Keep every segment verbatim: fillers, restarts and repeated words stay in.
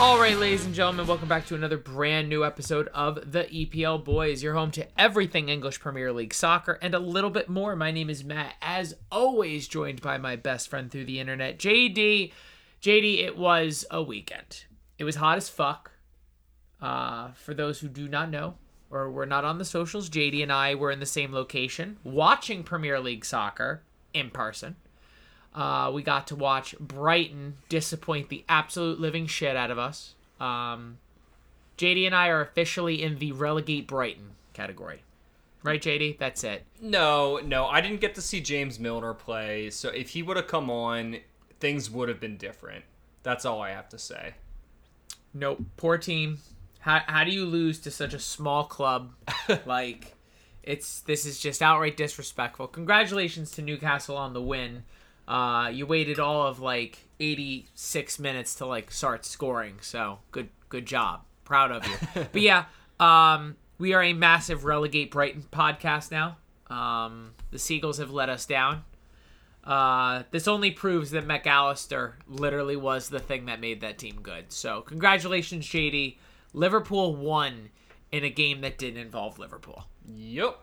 All right, ladies and gentlemen, welcome back to another brand new episode of the E P L Boys, your home to everything English Premier League soccer and a little bit more. My name is Matt, as always, joined by my best friend through the internet, J D. J D, it was a weekend. It was hot as fuck. Uh, for those who do not know or were not on the socials, J D and I were in the same location watching Premier League soccer in person. Uh, we got to watch Brighton disappoint the absolute living shit out of us. Um, J D and I are officially in the relegate Brighton category. Right, J D? That's it. No, no. I didn't get to see James Milner play, so if he would have come on, things would have been different. That's all I have to say. Nope. Poor team. How how do you lose to such a small club? Like, it's this is just outright disrespectful. Congratulations to Newcastle on the win. Uh, you waited all of like eighty-six minutes to like start scoring. So good, good job. Proud of you. But yeah, um, we are a massive Relegate Brighton podcast now. Um, the Seagulls have let us down. Uh, this only proves that McAllister literally was the thing that made that team good. So congratulations, J D. Liverpool won in a game that didn't involve Liverpool. Yep.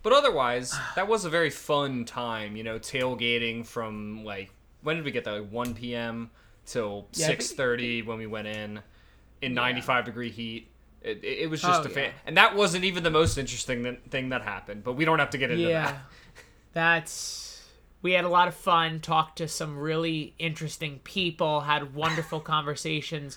But otherwise, that was a very fun time, you know, tailgating from, like, when did we get that? Like one p.m. till yeah, six thirty when we went in, in ninety-five degree heat. It, it, it was just oh, a fan. Yeah. And that wasn't even the most interesting that, thing that happened, but we don't have to get into yeah. that. That's, we had a lot of fun, talked to some really interesting people, had wonderful conversations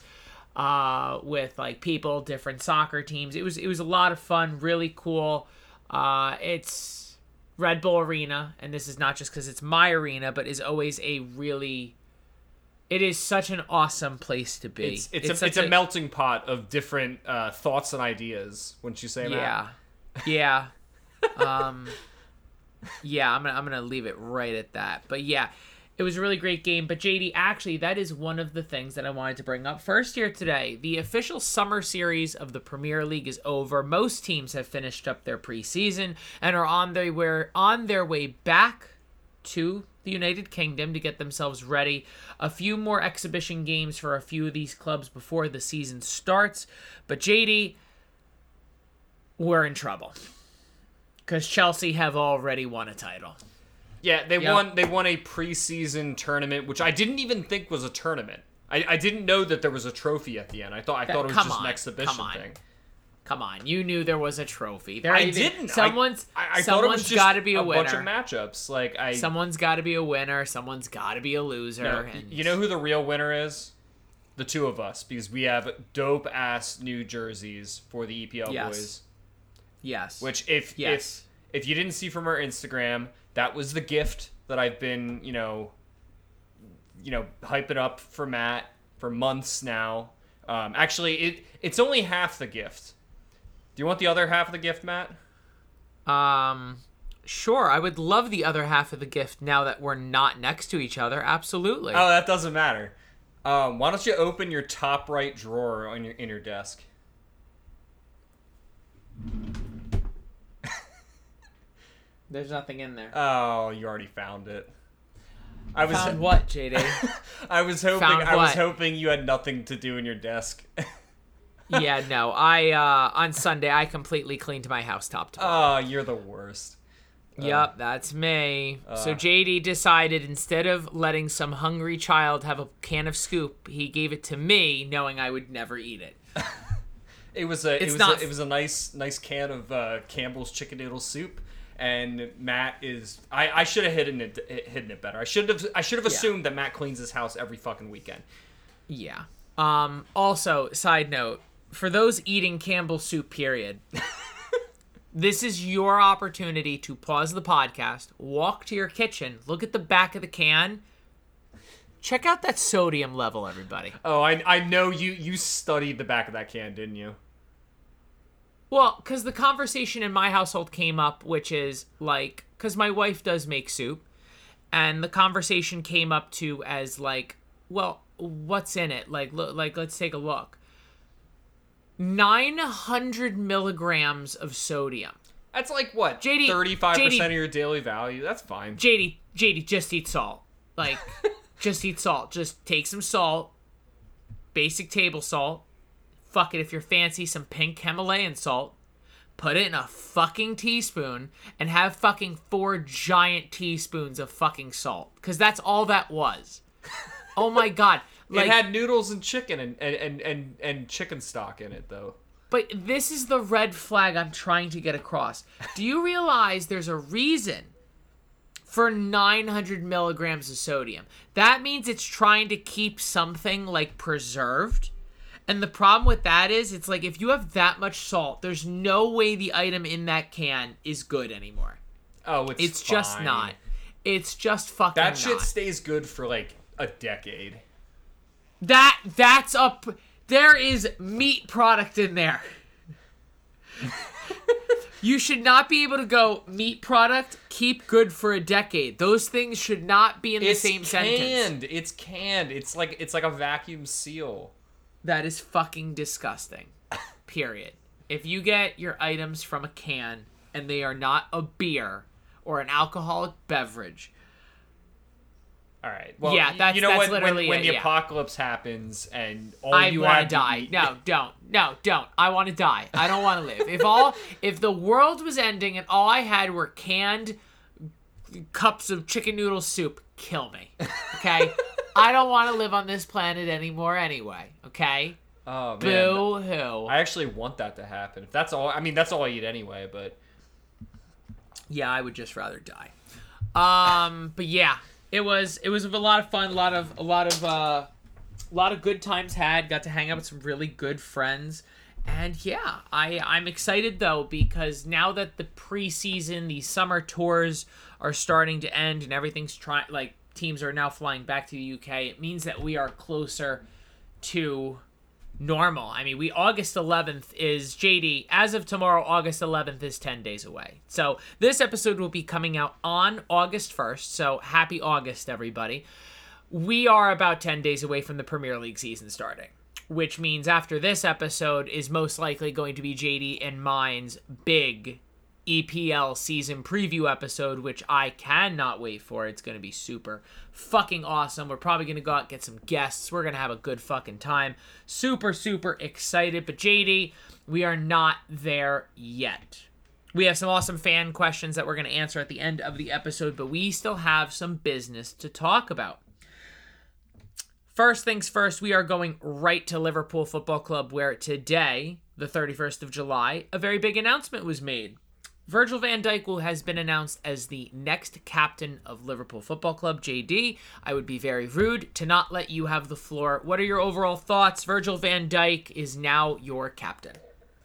uh, with, like, people, different soccer teams. It was It was a lot of fun, really cool. Uh, it's Red Bull Arena, and this is not just because it's my arena, but is always a really, it is such an awesome place to be. It's it's, it's, a, it's a, a melting pot of different uh, thoughts and ideas, wouldn't you say, Matt? Yeah, yeah, um, yeah. I'm gonna I'm gonna leave it right at that. But yeah, it was a really great game. But J D, actually, that is one of the things that I wanted to bring up first here today. The official summer series of the Premier League is over. Most teams have finished up their preseason and are on their way, on their way back to the United Kingdom to get themselves ready. A few more exhibition games for a few of these clubs before the season starts. But J D, we're in trouble because Chelsea have already won a title. Yeah, they yep. won They won a preseason tournament, which I didn't even think was a tournament. I, I didn't know that there was a trophy at the end. I thought I that, thought it was just on, an exhibition come thing. Come on, you knew there was a trophy. There, I didn't. Someone's I, I someone's thought it was just gotta be a, a winner. bunch of matchups. Like I, someone's got to be a winner. Someone's got to be a loser. No, and... You know who the real winner is? The two of us, because we have dope-ass new jerseys for the E P L yes. Boys. Yes. Which if yes. if if you didn't see from our Instagram. That was the gift that I've been, you know, you know, hyping up for Matt for months now. Um, actually, it it's only half the gift. Do you want the other half of the gift, Matt? Um, sure. I would love the other half of the gift now that we're not next to each other. Absolutely. Oh, that doesn't matter. Um, why don't you open your top right drawer on your in your desk? There's nothing in there. Oh, you already found it. I was found what, J D? I was hoping found I what? was hoping you had nothing to do in your desk. Yeah, no. I uh, on Sunday I completely cleaned my house top to bottom. Oh, you're the worst. Yep, uh, that's me. Uh, so J D decided instead of letting some hungry child have a can of scoop, he gave it to me, knowing I would never eat it. It was a it's it was not... a, it was a nice nice can of uh, Campbell's chicken noodle soup. And Matt is... I, I should have hidden it hidden it better. I should have I should have assumed yeah. that Matt cleans his house every fucking weekend. Yeah. Um, also, side note, for those eating Campbell's soup, period, this is your opportunity to pause the podcast, walk to your kitchen, look at the back of the can, check out that sodium level, everybody. Oh, I I know you, you studied the back of that can, didn't you? Well, because the conversation in my household came up, which is like, because my wife does make soup, and the conversation came up to as like, well, what's in it? Like, lo- like let's take a look. nine hundred milligrams of sodium. That's like what? J D, thirty-five percent of your daily value. That's fine. J D, J D, just eat salt. Like, just eat salt. Just take some salt. Basic table salt. Fuck it, if you're fancy, some pink Himalayan salt. Put it in a fucking teaspoon and have fucking four giant teaspoons of fucking salt. Because that's all that was. Oh my God. Like, it had noodles and chicken and, and, and, and, and chicken stock in it, though. But this is the red flag I'm trying to get across. Do you realize there's a reason for nine hundred milligrams of sodium? That means it's trying to keep something, like, preserved. And the problem with that is, it's like, if you have that much salt, there's no way the item in that can is good anymore. Oh, it's It's fine. Just not. It's just fucking That shit not. Stays good for, like, a decade. That, that's up. There is meat product in there. You should not be able to go, meat product, keep good for a decade. Those things should not be in it's the same canned. sentence. It's canned. It's like, it's like a vacuum seal. That is fucking disgusting. Period. If you get your items from a can and they are not a beer or an alcoholic beverage. All right. Well, yeah, that's, you know that's what? When, when it, the yeah. apocalypse happens and all I you want to die. Eat... No, don't. No, don't. I want to die. I don't want to live. If all, if the world was ending and all I had were canned cups of chicken noodle soup, kill me. Okay. I don't want to live on this planet anymore anyway, okay? Oh, man. Boo-hoo. I actually want that to happen. If that's all, I mean, that's all I eat anyway, but... Yeah, I would just rather die. Um, but yeah, it was it was a lot of fun, a lot of, a lot of, uh, a lot of good times had. Got to hang out with some really good friends. And yeah, I, I'm excited, though, because now that the preseason, the summer tours are starting to end and everything's trying, like, teams are now flying back to the U K. It means that we are closer to normal. I mean, we August eleventh is J D. As of tomorrow, August eleventh is ten days away. So this episode will be coming out on August first. So happy August, everybody. We are about ten days away from the Premier League season starting, which means after this episode is most likely going to be J D and mine's big E P L season preview episode, which I cannot wait for. It's going to be super fucking awesome. We're probably going to go out and get some guests. We're going to have a good fucking time. Super, super excited. But J D, we are not there yet. We have some awesome fan questions that we're going to answer at the end of the episode, but we still have some business to talk about. First things first, we are going right to Liverpool Football Club, where today, the thirty-first of July, a very big announcement was made. Virgil van Dijk has been announced as the next captain of Liverpool Football Club. J D, I would be very rude to not let you have the floor. What are your overall thoughts? Virgil van Dijk is now your captain.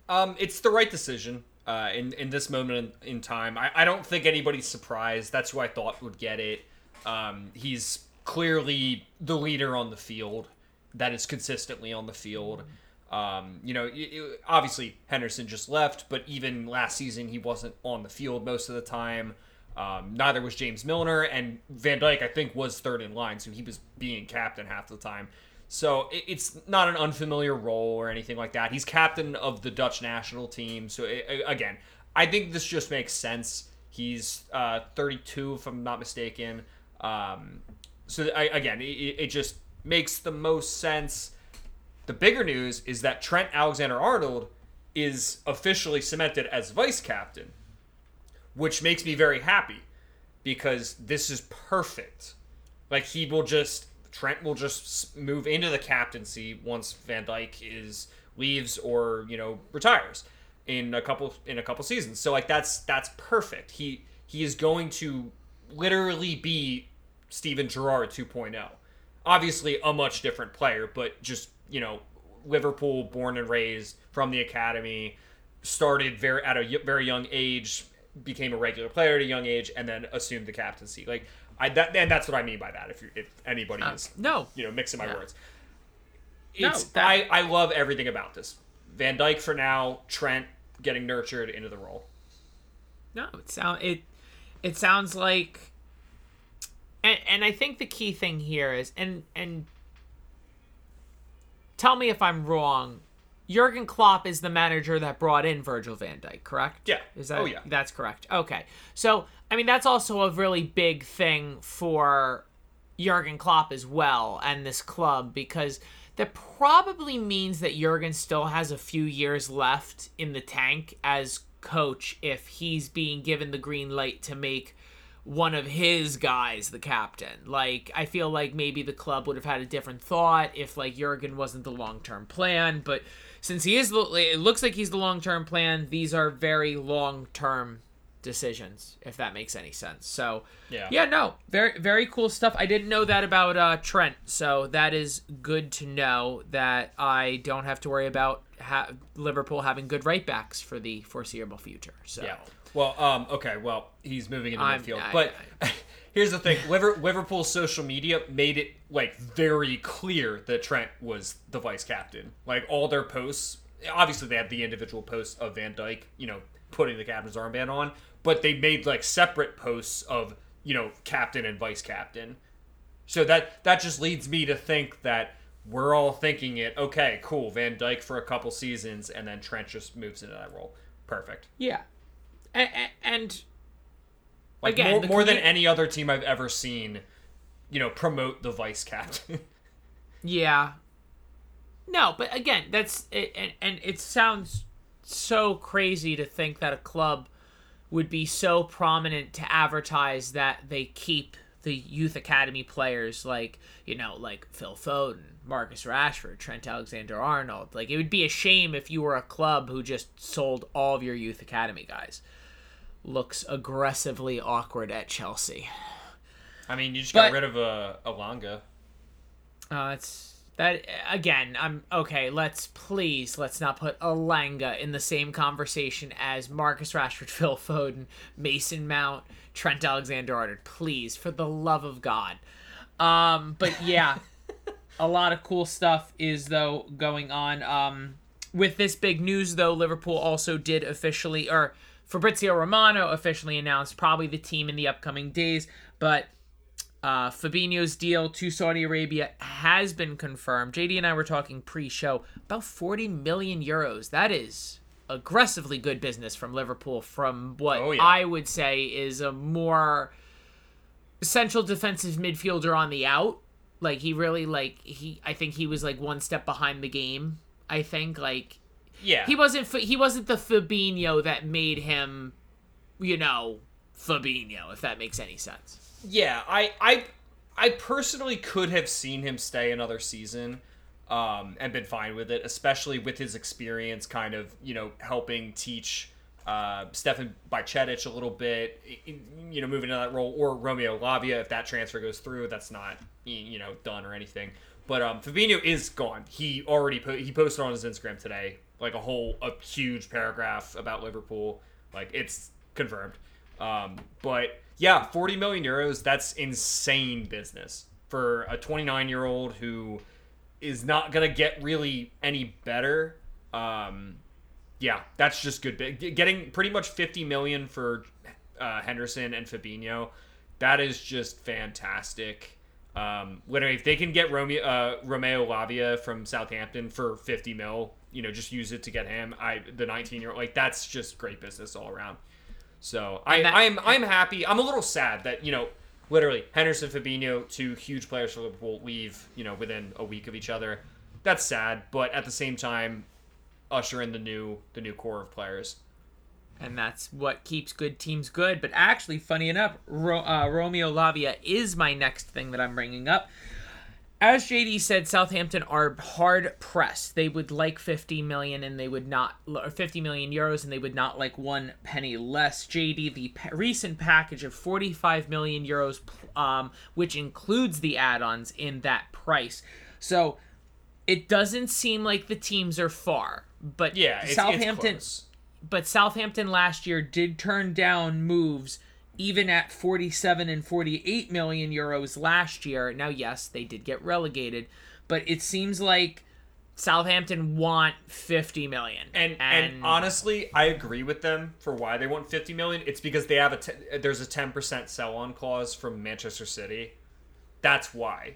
Um, it's the right decision uh, in, in this moment in, in time. I, I don't think anybody's surprised. That's who I thought would get it. Um, he's clearly the leader on the field. That is consistently on the field. Mm-hmm. Um, you know, it, obviously Henderson just left, but even last season he wasn't on the field most of the time. Um, neither was James Milner, and Van Dijk, I think, was third in line, so he was being captain half the time. So it, it's not an unfamiliar role or anything like that. He's captain of the Dutch national team, so it, again, I think this just makes sense. He's uh, thirty-two, if I'm not mistaken. Um, so I, again, it, it just makes the most sense. The bigger news is that Trent Alexander-Arnold is officially cemented as vice captain, which makes me very happy because this is perfect. Like, he will just, Trent will just move into the captaincy once Van Dijk is, leaves or, you know, retires in a couple, in a couple seasons. So, like, that's, that's perfect. He, he is going to literally be Steven Gerrard two point oh. Obviously a much different player, but just, you know, Liverpool, born and raised from the academy, started very at a very young age, became a regular player at a young age, and then assumed the captaincy. Like, I that and that's what I mean by that. If you if anybody uh, is no, you know, mixing my no. words, it's no, that... I I love everything about this. Van Dijk for now, Trent getting nurtured into the role. No, it sound it it sounds like, and and I think the key thing here is, and and tell me if I'm wrong, Jurgen Klopp is the manager that brought in Virgil van Dijk, correct? Yeah. Is that, oh, yeah. That's correct. Okay. So, I mean, that's also a really big thing for Jurgen Klopp as well and this club, because that probably means that Jurgen still has a few years left in the tank as coach if he's being given the green light to make one of his guys the captain. Like, I feel like maybe the club would have had a different thought if, like, Jurgen wasn't the long-term plan, but since he is, it looks like he's the long-term plan, these are very long-term decisions, if that makes any sense. So, yeah, yeah no, very, very cool stuff. I didn't know that about uh, Trent, so that is good to know that I don't have to worry about ha- Liverpool having good right-backs for the foreseeable future. So. Yeah. Well, um, okay, well, he's moving into I'm, midfield. I, but I, I, here's the thing. Liverpool's social media made it, like, very clear that Trent was the vice captain. Like, all their posts, obviously they had the individual posts of Van Dijk, you know, putting the captain's armband on, but they made, like, separate posts of, you know, captain and vice captain. So that, that just leads me to think that we're all thinking it, okay, cool, Van Dijk for a couple seasons, and then Trent just moves into that role. Perfect. Yeah. And, and like again, more, more than any other team I've ever seen, you know, promote the vice captain. Yeah. No, but again, that's it, and, and it sounds so crazy to think that a club would be so prominent to advertise that they keep the youth academy players, like, you know, like Phil Foden, Marcus Rashford, Trent Alexander-Arnold. Like, it would be a shame if you were a club who just sold all of your youth academy guys. Looks aggressively awkward at Chelsea. I mean, you just but, got rid of a uh, Elanga. Uh, it's that again. I'm okay. Let's please let's not put Elanga in the same conversation as Marcus Rashford, Phil Foden, Mason Mount, Trent Alexander-Arnold. Please, for the love of God. Um, but yeah, a lot of cool stuff is though going on. Um, with this big news though, Liverpool also did officially or. Fabrizio Romano officially announced probably the team in the upcoming days, but uh, Fabinho's deal to Saudi Arabia has been confirmed. J D and I were talking pre-show, about forty million euros. That is aggressively good business from Liverpool from what oh, yeah. I would say is a more central defensive midfielder on the out. Like, he really, like, he. I think he was, like, one step behind the game, I think, like... Yeah, he wasn't he wasn't the Fabinho that made him, you know, Fabinho, if that makes any sense. Yeah, I I, I personally could have seen him stay another season um, and been fine with it, especially with his experience kind of, you know, helping teach uh, Stefan Bajcetic a little bit, you know, moving into that role, or Romeo Lavia, if that transfer goes through, that's not, you know, done or anything. But um, Fabinho is gone. He already po- he posted on his Instagram today, like a whole a huge paragraph about Liverpool. Like, it's confirmed. Um, but yeah, forty million euros, that's insane business for a twenty-nine year old who is not going to get really any better. Um, yeah, that's just good. Getting pretty much fifty million for uh, Henderson and Fabinho. That is just fantastic. Um, literally, if they can get Romeo, uh, Romeo Lavia from Southampton for fifty mil, you know, just use it to get him. I the nineteen year old, like, that's just great business all around. So I, that, I'm I'm happy. I'm a little sad that, you know, literally Henderson, Fabinho, two huge players for Liverpool, leave, you know, within a week of each other. That's sad, but at the same time, usher in the new the new core of players. And that's what keeps good teams good. But actually, funny enough, Ro- uh, Romeo Lavia is my next thing that I'm bringing up. As J D said, Southampton are hard pressed. They would like fifty million, and they would not fifty million euros, and they would not like one penny less. J D, the pa- recent package of forty-five million euros, um, which includes the add-ons in that price. So it doesn't seem like the teams are far, but yeah, it's, Southampton. It's close. But Southampton last year did turn down moves even at forty-seven and forty-eight million euros last year. Now, yes, they did get relegated, but it seems like Southampton want fifty million. And, and and honestly, I agree with them for why they want fifty million. It's because they have a t- there's a ten percent sell-on clause from Manchester City. That's why.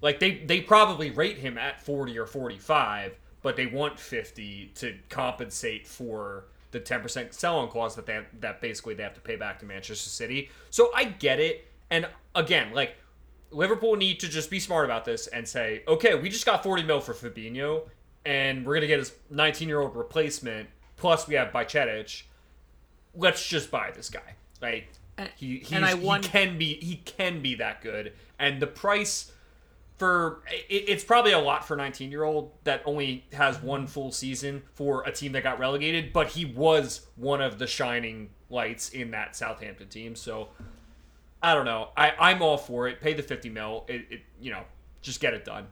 Like they they probably rate him at forty or forty-five, but they want fifty to compensate for the ten percent sell-on clause that they have, that basically they have to pay back to Manchester City. So I get it. And again, like Liverpool need to just be smart about this and say, okay, we just got forty mil for Fabinho, and we're going to get his nineteen-year-old replacement, plus we have Bajcetic. Let's just buy this guy. Like, he he's, and I won- he can be he can be that good. And the price for... It, it's probably a lot for a nineteen-year-old that only has one full season for a team that got relegated, but he was one of the shining lights in that Southampton team, so... I don't know. I, I'm all for it. Pay the fifty mil. It, it, you know, just get it done.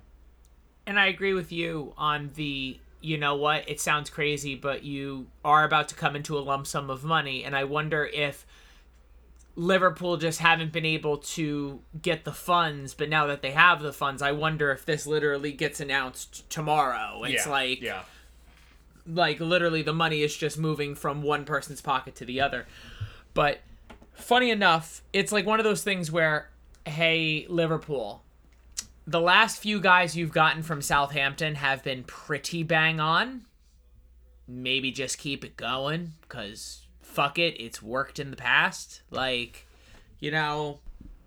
And I agree with you on the, you know what, it sounds crazy, but you are about to come into a lump sum of money. And I wonder if Liverpool just haven't been able to get the funds. But now that they have the funds, I wonder if this literally gets announced tomorrow. It's yeah, like, yeah. like literally the money is just moving from one person's pocket to the other. But... funny enough, it's like one of those things where, hey, Liverpool, the last few guys you've gotten from Southampton have been pretty bang on. Maybe just keep it going, because fuck it, it's worked in the past. Like, you know...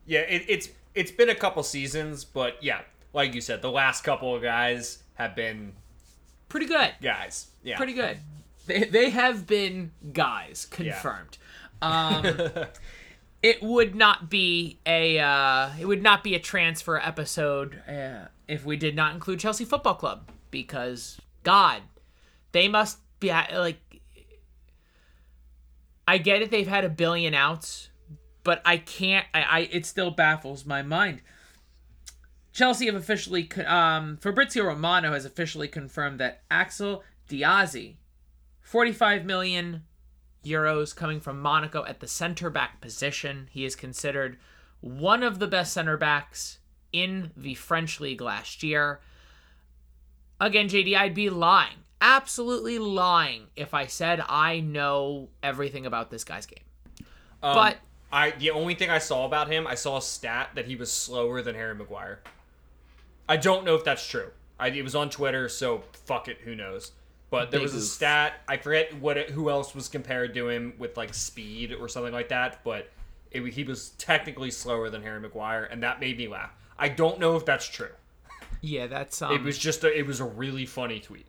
Yeah, it, it's it's been a couple seasons, but yeah, like you said, the last couple of guys have been... pretty good. Guys, yeah. Pretty good. They, they have been guys, confirmed. Yeah. um, it would not be a uh, it would not be a transfer episode uh, if we did not include Chelsea Football Club, because God, they must be like, I get it, they've had a billion outs, but I can't I, I it still baffles my mind. Chelsea have officially um, Fabrizio Romano has officially confirmed that Axel Diazy, forty-five million euros coming from Monaco at the center back position. He is considered one of the best center backs in the French league last year. Again, J D, I'd be lying, absolutely lying, if I said I know everything about this guy's game. Um, but I, the only thing I saw about him, I saw a stat that he was slower than Harry Maguire. I don't know if that's true. I, it was on Twitter, so fuck it, who knows. But there was a stat, I forget what it, who else was compared to him with, like, speed or something like that, but it, he was technically slower than Harry Maguire, and that made me laugh. I don't know if that's true. Yeah, that's... Um, it was just a, it was a really funny tweet.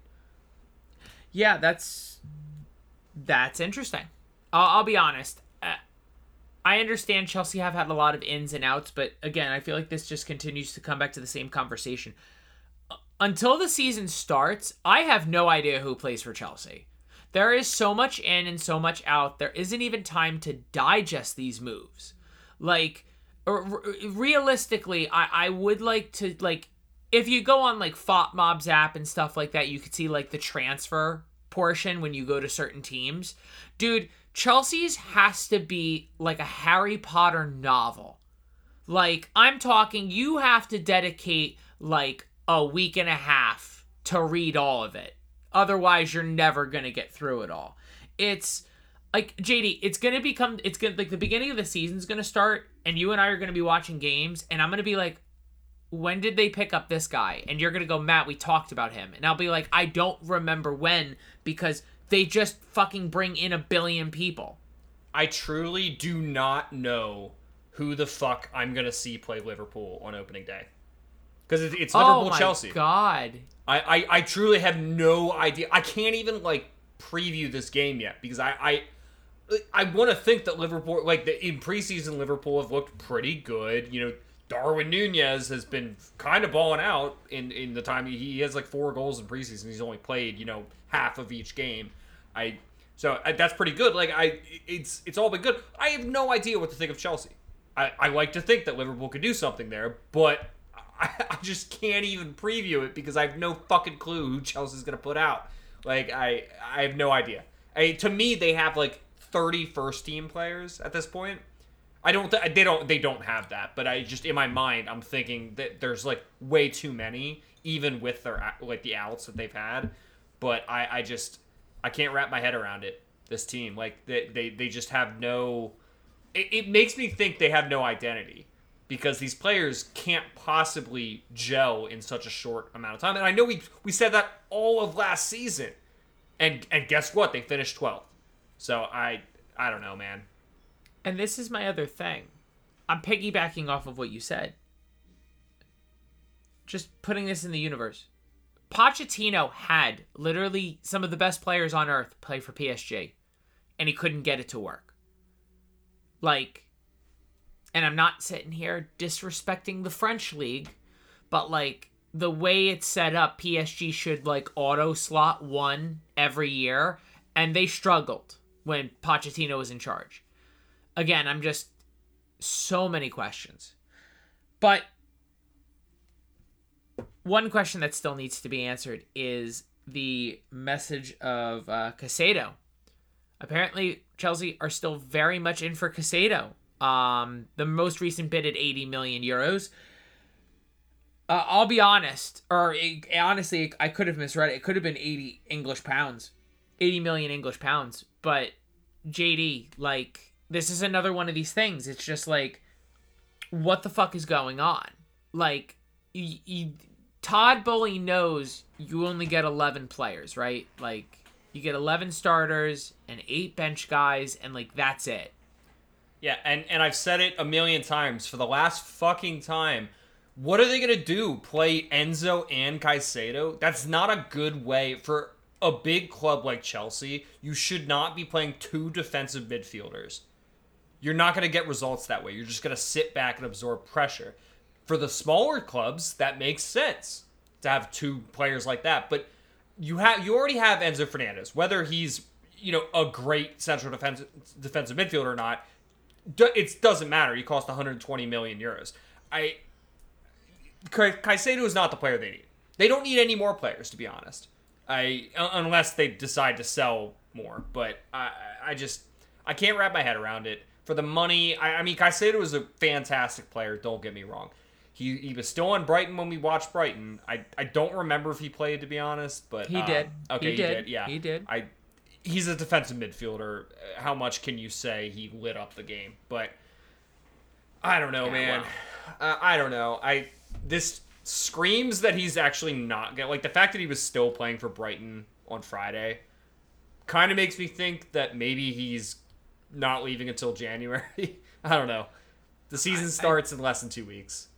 Yeah, that's... That's interesting. I'll, I'll be honest. Uh, I understand Chelsea have had a lot of ins and outs, but, again, I feel like this just continues to come back to the same conversation. Until the season starts, I have no idea who plays for Chelsea. There is so much in and so much out. There isn't even time to digest these moves. Like, r- realistically, I-, I would like to, like, if you go on, like, FotMob's app and stuff like that, you could see, like, the transfer portion when you go to certain teams. Dude, Chelsea's has to be like a Harry Potter novel. Like, I'm talking, you have to dedicate, like, a week and a half to read all of it. Otherwise, you're never going to get through it all. It's like, J D, it's going to become, it's going to, like, the beginning of the season's going to start, and you and I are going to be watching games, and I'm going to be like, when did they pick up this guy? And you're going to go, Matt, we talked about him. And I'll be like, I don't remember when, because they just fucking bring in a billion people. I truly do not know who the fuck I'm going to see play Liverpool on opening day. Because it's Liverpool-Chelsea. Oh, my God. I, I, I truly have no idea. I can't even, like, preview this game yet. Because I I, I want to think that Liverpool, like, the, in preseason, Liverpool have looked pretty good. You know, Darwin Nunez has been kind of balling out in, in the time. He has, like, four goals in preseason. He's only played, you know, half of each game. I So I, that's pretty good. Like, I it's it's all been good. I have no idea what to think of Chelsea. I, I like to think that Liverpool could do something there, but... I just can't even preview it because I have no fucking clue who Chelsea's going to put out. Like, I I have no idea. I, to me, they have, like, thirty first-team players at this point. I don't th- they don't they don't have that, but I just, in my mind, I'm thinking that there's, like, way too many, even with their like the outs that they've had. But I, I just I can't wrap my head around it. This team, like they they, they just have no. It, it makes me think they have no identity, because these players can't possibly gel in such a short amount of time. And I know we we said that all of last season, and and guess what? They finished twelfth. So I I don't know, man. And this is my other thing. I'm piggybacking off of what you said. Just putting this in the universe. Pochettino had literally some of the best players on earth play for P S G, and he couldn't get it to work. Like, and I'm not sitting here disrespecting the French league, but like the way it's set up, P S G should like auto slot one every year, and they struggled when Pochettino was in charge. Again, I'm just so many questions, but one question that still needs to be answered is the message of uh, Casado. Apparently, Chelsea are still very much in for Casado. Um, the most recent bid at eighty million euros. Uh, I'll be honest, or it, honestly, I could have misread it. It could have been eighty English pounds, eighty million English pounds. But J D, like, this is another one of these things. It's just like, what the fuck is going on? Like, you. you Todd Bowley knows you only get eleven players, right? Like, you get eleven starters and eight bench guys, and, like, that's it. Yeah, and, and I've said it a million times for the last fucking time. What are they going to do, play Enzo and Caicedo? That's not a good way for a big club like Chelsea. You should not be playing two defensive midfielders. You're not going to get results that way. You're just going to sit back and absorb pressure. For the smaller clubs, that makes sense to have two players like that. But you have you already have Enzo Fernandez, whether he's you know a great central defense, defensive midfielder or not. It doesn't matter. He cost one hundred twenty million euros. I Caicedo is not the player they need. They don't need any more players, to be honest. I unless they decide to sell more. But I I just I can't wrap my head around it. For the money, I, I mean Caicedo is a fantastic player. Don't get me wrong. He he was still on Brighton when we watched Brighton. I, I don't remember if he played, to be honest, but he um, did. Okay, he did. he did. Yeah, he did. I he's a defensive midfielder. How much can you say he lit up the game? But I don't know, yeah, man. Wow. Uh, I don't know. I this screams that he's actually not gonna, like the fact that he was still playing for Brighton on Friday kind of makes me think that maybe he's not leaving until January. I don't know. The season starts I, I, in less than two weeks.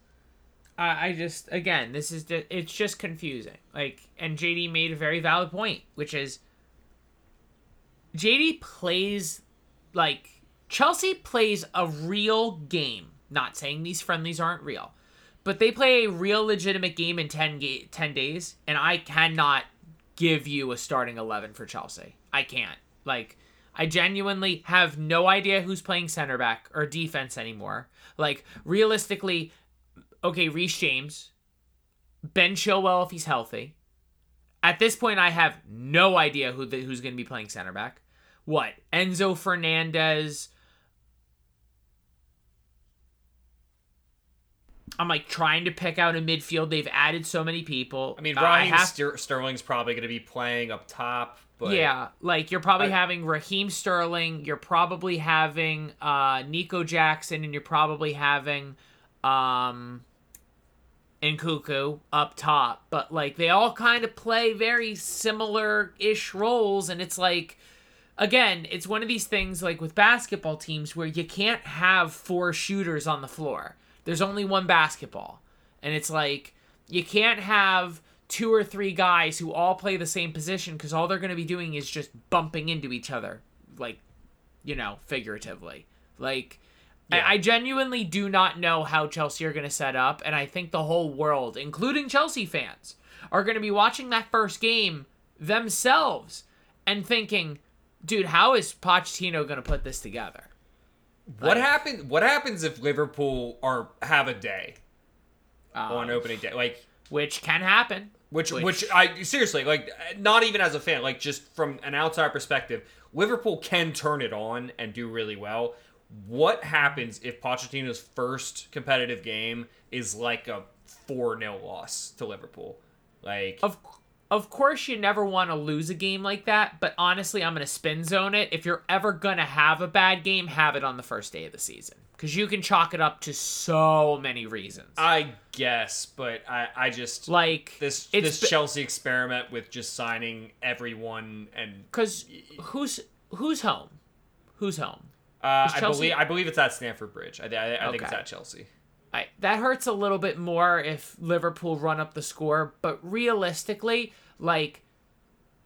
I just, again, this is, the, it's just confusing. Like, and J D made a very valid point, which is J D plays, like, Chelsea plays a real game. Not saying these friendlies aren't real, but they play a real legitimate game in ten days, and I cannot give you a starting eleven for Chelsea. I can't. Like, I genuinely have no idea who's playing center back or defense anymore. Like, realistically, okay, Reece James, Ben Chilwell if he's healthy. At this point, I have no idea who the, who's going to be playing center back. What? Enzo Fernandez. I'm like trying to pick out a midfield. They've added so many people. I mean, Raheem I have... Ster- Sterling's probably going to be playing up top. But yeah, like you're probably I, having Raheem Sterling, you're probably having uh, Nico Jackson, and you're probably having um, Nkunku up top. But like they all kind of play very similar-ish roles, and it's like, again, it's one of these things like with basketball teams where you can't have four shooters on the floor. There's only one basketball, and it's like you can't have two or three guys who all play the same position, because all they're going to be doing is just bumping into each other, like, you know, figuratively. Like, yeah. I, I genuinely do not know how Chelsea are going to set up, and I think the whole world, including Chelsea fans, are going to be watching that first game themselves and thinking, dude, how is Pochettino going to put this together? What like, happen, What happens if Liverpool are have a day um, on opening day? Like, which can happen. Which, which, which I seriously like. Not even as a fan, like just from an outside perspective, Liverpool can turn it on and do really well. What happens if Pochettino's first competitive game is like a four nil loss to Liverpool? Like, of of course you never want to lose a game like that, but honestly, I'm going to spin zone it. If you're ever going to have a bad game, have it on the first day of the season, because you can chalk it up to so many reasons. I guess, but I, I just... like this this Chelsea experiment with just signing everyone and... Because who's, who's home? Who's home? Uh, I believe I believe it's at Stamford Bridge. I, I, I okay. think it's at Chelsea. I, that hurts a little bit more if Liverpool run up the score, but realistically, like,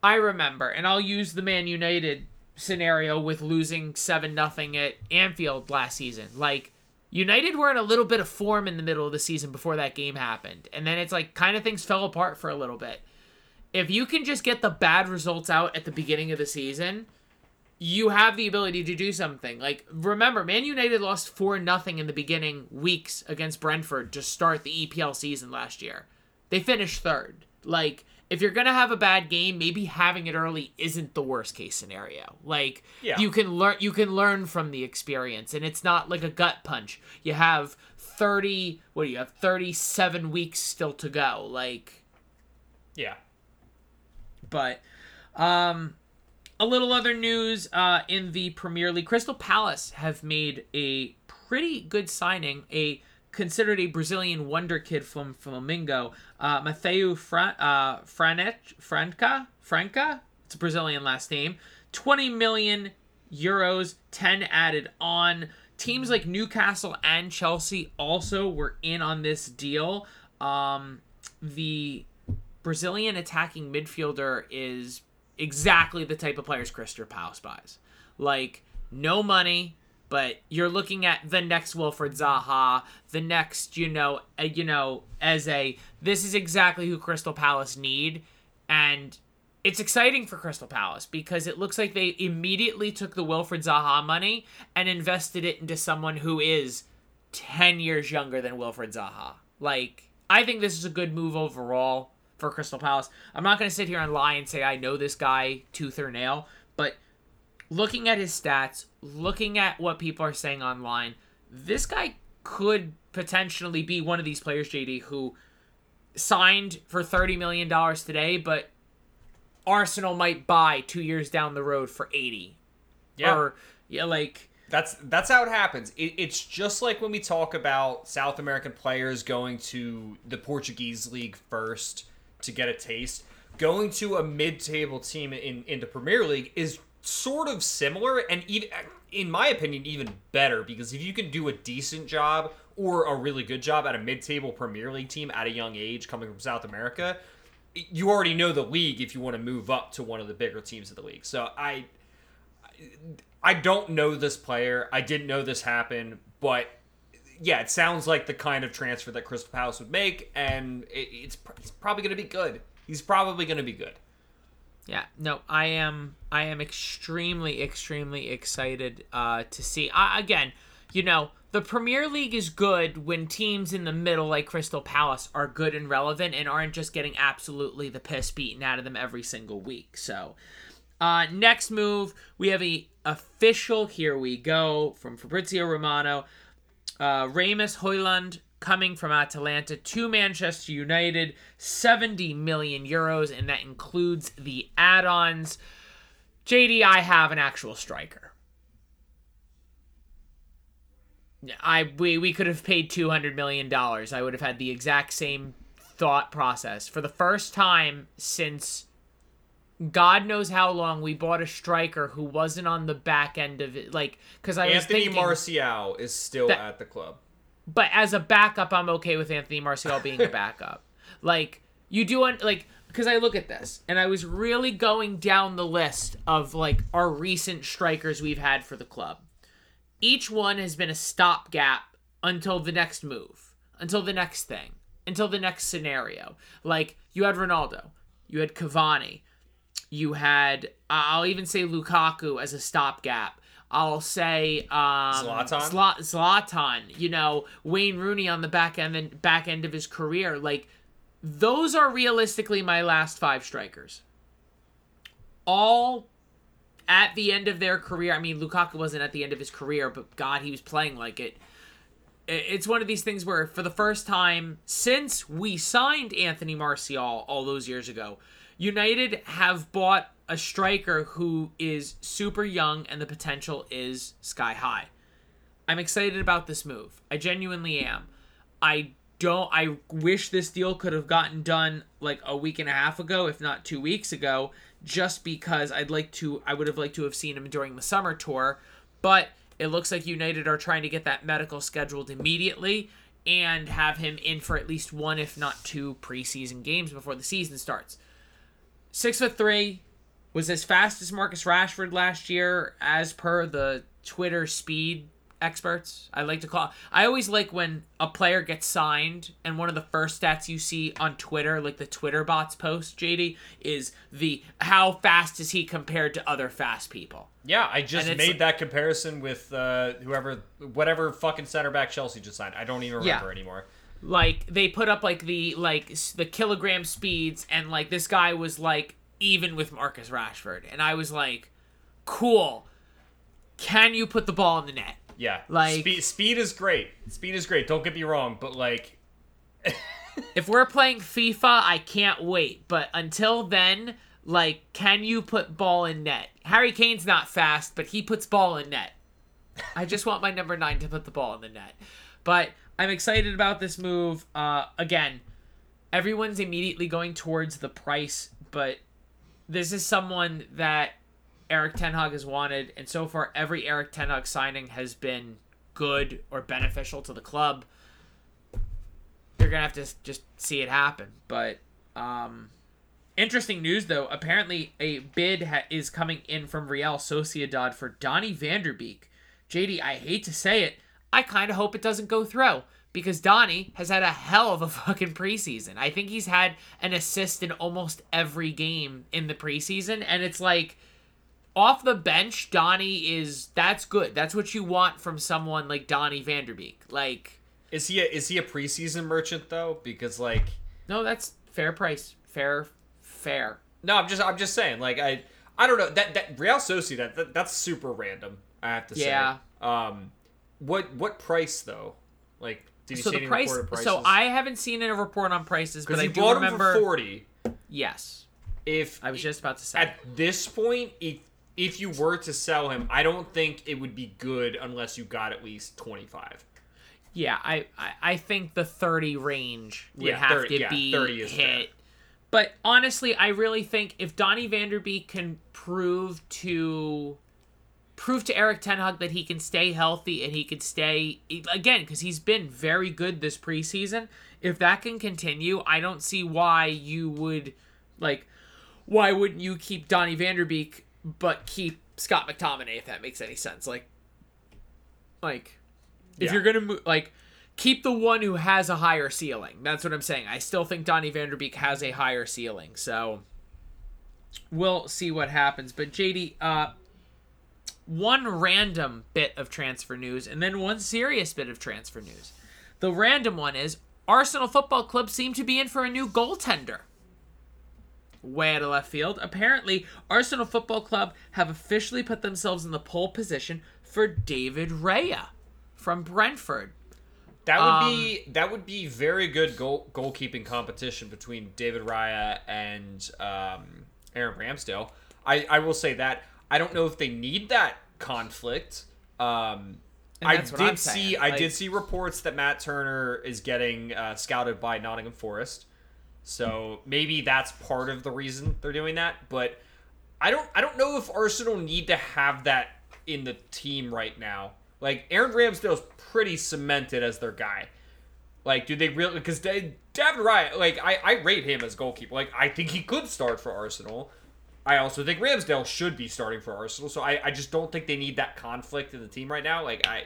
I remember, and I'll use the Man United scenario with losing seven nothing at Anfield last season. Like, United were in a little bit of form in the middle of the season before that game happened, and then it's like kind of things fell apart for a little bit. If you can just get the bad results out at the beginning of the season, you have the ability to do something. Like, remember, Man United lost four nothing in the beginning weeks against Brentford to start the E P L season last year. They finished third. Like, if you're going to have a bad game, maybe having it early isn't the worst case scenario. Like, yeah. you can learn you can learn from the experience, and it's not like a gut punch. You have thirty, what do you have, thirty-seven weeks still to go. Like, yeah. But, um... a little other news uh, in the Premier League. Crystal Palace have made a pretty good signing, a considered a Brazilian wonder kid from Flamengo, uh, Mateo Fra- uh, Franet- Franca? Franca? It's a Brazilian last name. twenty million euros, ten added on. Teams like Newcastle and Chelsea also were in on this deal. Um, the Brazilian attacking midfielder is exactly the type of players Crystal Palace buys. Like, no money, but you're looking at the next Wilfred Zaha, the next, you know, uh, you know, Eze. This is exactly who Crystal Palace need, and it's exciting for Crystal Palace because it looks like they immediately took the Wilfred Zaha money and invested it into someone who is ten years younger than Wilfred Zaha. Like, I think this is a good move overall for Crystal Palace. I'm not going to sit here and lie and say I know this guy tooth or nail, but looking at his stats, looking at what people are saying online, this guy could potentially be one of these players, J D, who signed for thirty million dollars today, but Arsenal might buy two years down the road for eighty. Yeah. Or, yeah, like... That's that's how it happens. It, it's just like when we talk about South American players going to the Portuguese league first to get a taste. Going to a mid-table team in, in the Premier League is sort of similar, and even, in my opinion, even better, because if you can do a decent job or a really good job at a mid-table Premier League team at a young age coming from South America, you already know the league if you want to move up to one of the bigger teams of the league. So I, I don't know this player. I didn't know this happened, but... yeah, it sounds like the kind of transfer that Crystal Palace would make, and it, it's, it's probably going to be good. He's probably going to be good. Yeah, no, I am I am extremely, extremely excited uh, to see. Uh, again, you know, the Premier League is good when teams in the middle like Crystal Palace are good and relevant and aren't just getting absolutely the piss beaten out of them every single week. So, uh, next move, we have a official, here we go, from Fabrizio Romano. Uh, Rasmus Højlund coming from Atalanta to Manchester United, seventy million euros, and that includes the add-ons. J D, I have an actual striker. I we we could have paid two hundred million dollars. I would have had the exact same thought process. For the first time since God knows how long, we bought a striker who wasn't on the back end of it. Like, because I was thinking Anthony Martial is still that, at the club. But as a backup, I'm okay with Anthony Martial being a backup. Like, you do, un- like, because I look at this, and I was really going down the list of, like, our recent strikers we've had for the club. Each one has been a stopgap until the next move, until the next thing, until the next scenario. Like, you had Ronaldo, you had Cavani. You had, uh, I'll even say Lukaku as a stopgap. I'll say um, Zlatan. Zla- Zlatan. You know, Wayne Rooney on the back end, and back end of his career. Like, those are realistically my last five strikers. All at the end of their career. I mean, Lukaku wasn't at the end of his career, but God, he was playing like it. it's one of these things where for the first time since we signed Anthony Martial all those years ago, United have bought a striker who is super young and the potential is sky high. I'm excited about this move. I genuinely am. I don't, I wish this deal could have gotten done like a week and a half ago, if not two weeks ago, just because I'd like to, I would have liked to have seen him during the summer tour, but it looks like United are trying to get that medical scheduled immediately and have him in for at least one, if not two preseason games before the season starts. Six foot three, was as fast as Marcus Rashford last year, as per the Twitter speed experts. I like to call. I always like when a player gets signed, and one of the first stats you see on Twitter, like the Twitter bots post, J D, is the how fast is he compared to other fast people. Yeah, I just made like, that comparison with uh, whoever, whatever fucking center back Chelsea just signed. I don't even remember yeah. anymore. Like they put up like the like the kilogram speeds, and like this guy was like. Even with Marcus Rashford. And I was like, cool. Can you put the ball in the net? Yeah. Like Speed, speed is great. Speed is great. Don't get me wrong. But like... if we're playing FIFA, I can't wait. But until then, like, can you put ball in net? Harry Kane's not fast, but he puts ball in net. I just want my number nine to put the ball in the net. But I'm excited about this move. Uh, again, everyone's immediately going towards the price, but... this is someone that Eric Ten Hag has wanted, and so far every Eric Ten Hag signing has been good or beneficial to the club. You're going to have to just see it happen. But um, interesting news, though. Apparently a bid ha- is coming in from Real Sociedad for Donny van de Beek. J D, I hate to say it, I kind of hope it doesn't go through. Because Donny has had a hell of a fucking preseason. I think he's had an assist in almost every game in the preseason. And it's like, off the bench, Donny is... that's good. That's what you want from someone like Donny van de Beek. Like, is he a, is he a preseason merchant, though? Because, like... no, that's fair price. Fair, fair. No, I'm just I'm just saying. Like, I I don't know. That that Real Sociedad, that, that's super random, I have to yeah. say. Yeah. Um, what, what price, though? Like... did you so see the price, so I haven't seen a report on prices, but I do remember. Because you bought him for forty. Yes. If I was just about to say. At this point, if if you were to sell him, I don't think it would be good unless you got at least twenty-five. Yeah, I, I, I think the thirty range would yeah, have thirty, to yeah, be thirty is hit. Fair. But honestly, I really think if Donny van de Beek can prove to... prove to Eric Ten Hag that he can stay healthy and he can stay, again, because he's been very good this preseason. If that can continue, I don't see why you would, like, why wouldn't you keep Donny van de Beek but keep Scott McTominay, if that makes any sense. Like, like if yeah. you're going to move, like, keep the one who has a higher ceiling. That's what I'm saying. I still think Donny van de Beek has a higher ceiling, so we'll see what happens. But J D, uh, one random bit of transfer news and then one serious bit of transfer news. The random one is Arsenal Football Club seem to be in for a new goaltender. Way out of left field. Apparently, Arsenal Football Club have officially put themselves in the pole position for David Raya from Brentford. That would um, be that would be very good goal goalkeeping competition between David Raya and um, Aaron Ramsdale. I, I will say that. I don't know if they need that conflict. Um, I did see like, I did see reports that Matt Turner is getting uh, scouted by Nottingham Forest, so maybe that's part of the reason they're doing that. But I don't I don't know if Arsenal need to have that in the team right now. Like Aaron Ramsdale's pretty cemented as their guy. Like, do they really? Because David Raya, like I, I rate him as goalkeeper. Like I think he could start for Arsenal. I also think Ramsdale should be starting for Arsenal, so I, I just don't think they need that conflict in the team right now. Like I,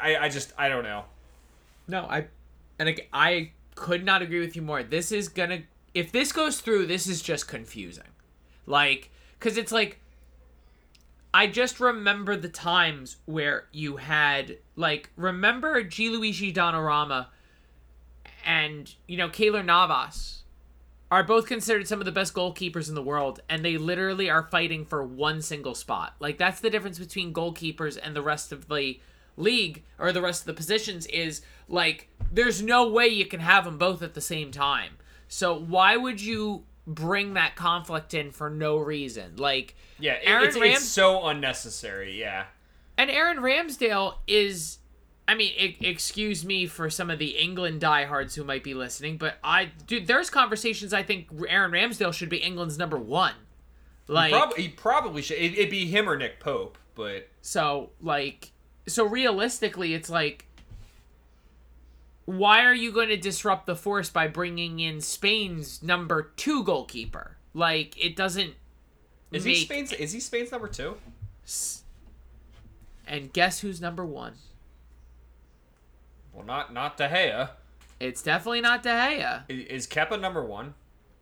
I, I just I don't know. No, I, and I, I could not agree with you more. This is gonna if this goes through, this is just confusing, like because it's like. I just remember the times where you had like remember Gianluigi Donnarumma, and you know Keylor Navas. Are both considered some of the best goalkeepers in the world, and they literally are fighting for one single spot. Like, that's the difference between goalkeepers and the rest of the league or the rest of the positions is, like, there's no way you can have them both at the same time. So why would you bring that conflict in for no reason? Like, yeah, it, Aaron it's, Rams- it's so unnecessary, yeah. And Aaron Ramsdale is, I mean, it, excuse me for some of the England diehards who might be listening, but I, dude, there's conversations I think Aaron Ramsdale should be England's number one. Like, he, prob- he probably should. It, it'd be him or Nick Pope, but so like, so realistically, it's like, why are you going to disrupt the force by bringing in Spain's number two goalkeeper? Like, it doesn't. Is make... he Spain's? Is he Spain's number two? And guess who's number one? Well, not not De Gea. It's definitely not De Gea. Is, is Kepa number one?